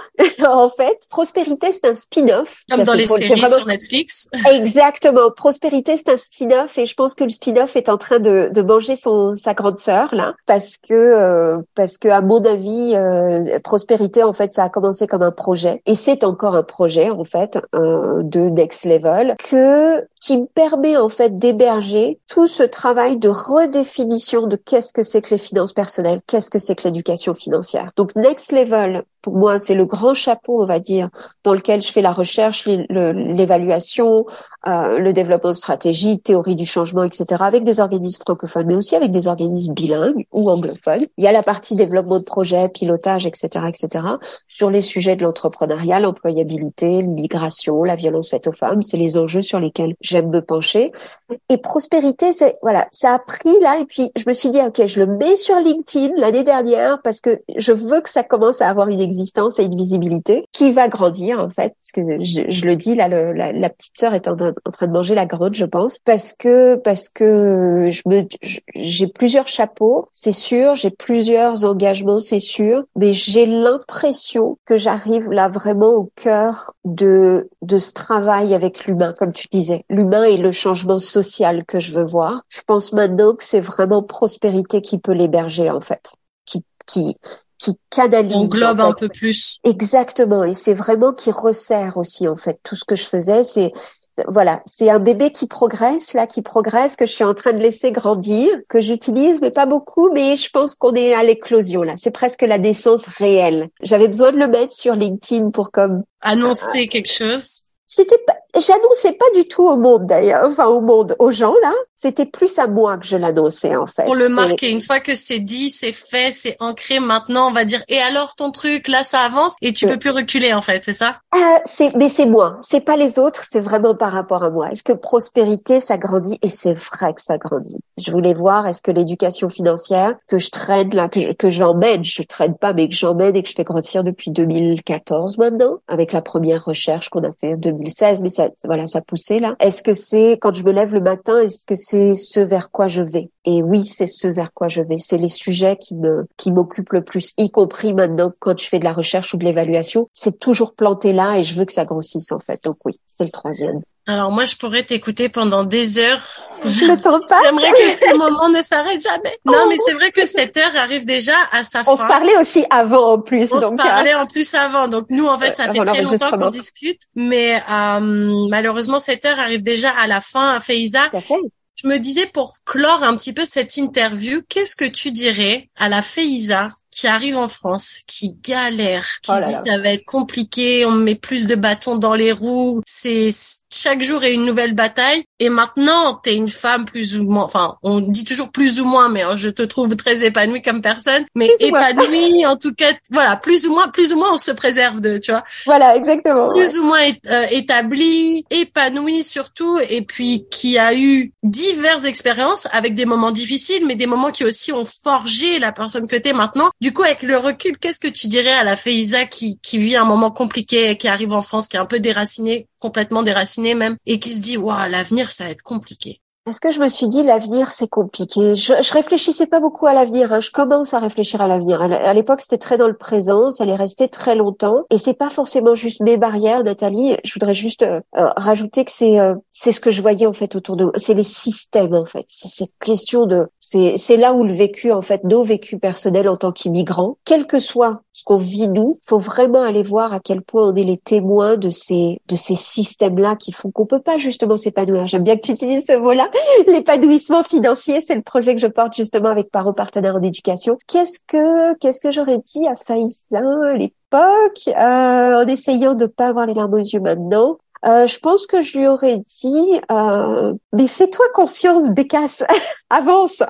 en fait. Prospérité, c'est un spin-off. Comme dans les séries vraiment... sur Netflix. Exactement. Prospérité, c'est un spin-off et je pense que le spin-off est en train de, de manger son sa grande sœur là parce que euh, parce que à mon avis euh, Prospérité en fait ça a commencé comme un projet et c'est encore un projet en fait euh, de Next Level que qui me permet en fait d'héberger tout ce travail de redéfinition de qu'est-ce que c'est que les finances personnelles, qu'est-ce que c'est que l'éducation financière. Donc Next Level pour moi c'est le grand chapeau on va dire dans lequel je fais la recherche, l'évaluation, euh, le développement de stratégie, théorie du changement, et cetera avec des organismes francophones mais aussi avec des organismes bilingues ou anglophones. Il y a la partie développement de projet, pilotage, et cetera et cetera sur les sujets de l'entrepreneuriat, l'employabilité, l'immigration, la violence faite aux femmes, c'est les enjeux sur lesquels j'aime me pencher. Et Prospérité, c'est voilà, ça a pris là et puis je me suis dit ok, je le mets sur LinkedIn l'année dernière parce que je veux que ça commence à avoir une existence et une visibilité qui va grandir en fait parce que je, je le dis là le, la, la petite sœur est en, en train de manger la grande je pense parce que parce que je me je, j'ai plusieurs chapeaux c'est sûr, j'ai plusieurs engagements c'est sûr, mais j'ai l'impression que j'arrive là vraiment au cœur de de ce travail avec l'humain comme tu disais, l'humain et le changement social que je veux voir. Je pense maintenant que c'est vraiment Prospérité qui peut l'héberger en fait, qui qui qui canalise. On globe en fait un peu plus. Exactement, et c'est vraiment qui resserre aussi en fait tout ce que je faisais, c'est voilà, c'est un bébé qui progresse là, qui progresse, que je suis en train de laisser grandir, que j'utilise mais pas beaucoup, mais je pense qu'on est à l'éclosion là. C'est presque la naissance réelle. J'avais besoin de le mettre sur LinkedIn pour comme annoncer quelque chose. C'était pas, j'annonçais pas du tout au monde d'ailleurs, enfin au monde, aux gens là. C'était plus à moi que je l'annonçais en fait. Pour le marquer, et... une fois que c'est dit, c'est fait, c'est ancré. Maintenant, on va dire. Et alors ton truc là, ça avance et tu ouais. peux plus reculer en fait, c'est ça ? euh, C'est, mais c'est moi, c'est pas les autres, c'est vraiment par rapport à moi. Est-ce que Prospérité, ça grandit ? Et c'est vrai que ça grandit. Je voulais voir est-ce que l'éducation financière que je traîne là, que je, que j'emmène, je traîne pas, mais que j'emmène et que je fais grandir depuis deux mille quatorze maintenant, avec la première recherche qu'on a fait en deux mille seize, mais ça, voilà, ça poussait là. Est-ce que c'est, quand je me lève le matin, est-ce que c'est ce vers quoi je vais? Et oui, c'est ce vers quoi je vais. C'est les sujets qui me, qui m'occupent le plus, y compris maintenant quand je fais de la recherche ou de l'évaluation. C'est toujours planté là et je veux que ça grossisse en fait. Donc oui, c'est le troisième. Alors moi, je pourrais t'écouter pendant des heures. Je le temps passe. J'aimerais que ce moment ne s'arrête jamais. Non, oh. mais c'est vrai que cette heure arrive déjà à sa on fin. On se parlait aussi avant en plus. On donc, se parlait hein. en plus avant. Donc nous, en fait, ça euh, fait très longtemps qu'on discute. Mais euh, malheureusement, cette heure arrive déjà à la fin, Fayza. Tout à fait. Je me disais, pour clore un petit peu cette interview, qu'est-ce que tu dirais à la Fayza qui arrive en France, qui galère, qui oh là dit là. Ça va être compliqué, on met plus de bâtons dans les roues, c'est chaque jour est une nouvelle bataille. Et maintenant, t'es une femme plus ou moins, enfin, on dit toujours plus ou moins, mais hein, je te trouve très épanouie comme personne, mais plus épanouie en tout cas, voilà, plus ou moins, plus ou moins, on se préserve de, tu vois. Voilà, exactement. Plus ouais. ou moins établie, épanouie surtout, et puis qui a eu diverses expériences avec des moments difficiles, mais des moments qui aussi ont forgé la personne que t'es maintenant. Du coup, avec le recul, qu'est-ce que tu dirais à la Fayza qui, qui vit un moment compliqué, qui arrive en France, qui est un peu déracinée, complètement déracinée même, et qui se dit, waouh, l'avenir, ça va être compliqué? Parce que je me suis dit, l'avenir, c'est compliqué. Je, je réfléchissais pas beaucoup à l'avenir, hein. Je commence à réfléchir à l'avenir. À l'époque, c'était très dans le présent, ça allait rester très longtemps. Et c'est pas forcément juste mes barrières, Nathalie. Je voudrais juste euh, rajouter que c'est euh, c'est ce que je voyais en fait autour de moi. C'est les systèmes en fait. C'est cette question de c'est c'est là où le vécu en fait, nos vécus personnels en tant qu'immigrants, quel que soit ce qu'on vit nous, faut vraiment aller voir à quel point on est les témoins de ces de ces systèmes-là qui font qu'on peut pas justement s'épanouir. J'aime bien que tu utilises ce mot-là. L'épanouissement financier, c'est le projet que je porte justement avec Paro Partenaires en éducation. Qu'est-ce que, qu'est-ce que j'aurais dit à Fayza à l'époque, euh, en essayant de pas avoir les larmes aux yeux maintenant? Euh, je pense que je lui aurais dit, euh, mais fais-toi confiance, Bécasse, avance,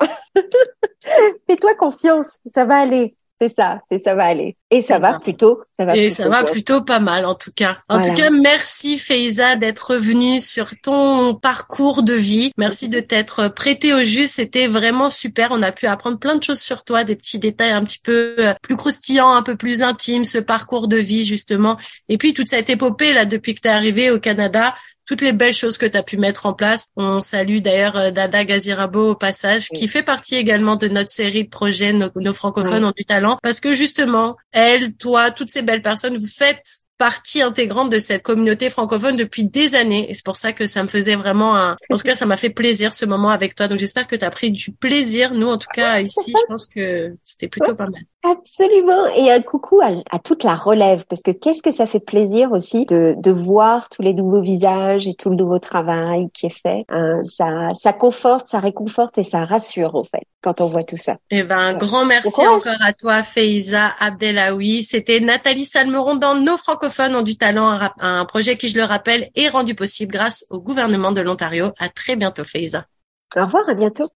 fais-toi confiance, ça va aller. C'est ça, c'est ça va aller. Et ça va plutôt, ça va Et plutôt ça va bien. Plutôt pas mal, en tout cas. En voilà. tout cas, merci Fayza d'être revenue sur ton parcours de vie. Merci de t'être prêtée au jeu. C'était vraiment super. On a pu apprendre plein de choses sur toi, des petits détails un petit peu plus croustillants, un peu plus intimes, ce parcours de vie, justement. Et puis, toute cette épopée, là, depuis que t'es arrivée au Canada, toutes les belles choses que tu as pu mettre en place. On salue d'ailleurs Dada Gazirabo au passage, oui. qui fait partie également de notre série de projets Nos, nos francophones oui. ont du talent, parce que justement, elle, toi, toutes ces belles personnes, vous faites partie intégrante de cette communauté francophone depuis des années. Et c'est pour ça que ça me faisait vraiment un... En tout cas, ça m'a fait plaisir ce moment avec toi. Donc, j'espère que tu as pris du plaisir. Nous, en tout cas, ici, je pense que c'était plutôt pas mal. Absolument. Et un coucou à, à toute la relève. Parce que qu'est-ce que ça fait plaisir aussi de, de voir tous les nouveaux visages et tout le nouveau travail qui est fait. Hein, ça, ça conforte, ça réconforte et ça rassure, en fait, quand on voit tout ça. Eh ben, un ouais. grand merci ouais. encore à toi, Fayza Abdallaoui. C'était Nathalie Salmeron dans Nos Francophones ont du talent, un projet qui, je le rappelle, est rendu possible grâce au gouvernement de l'Ontario. À très bientôt, Fayza. Au revoir, à bientôt.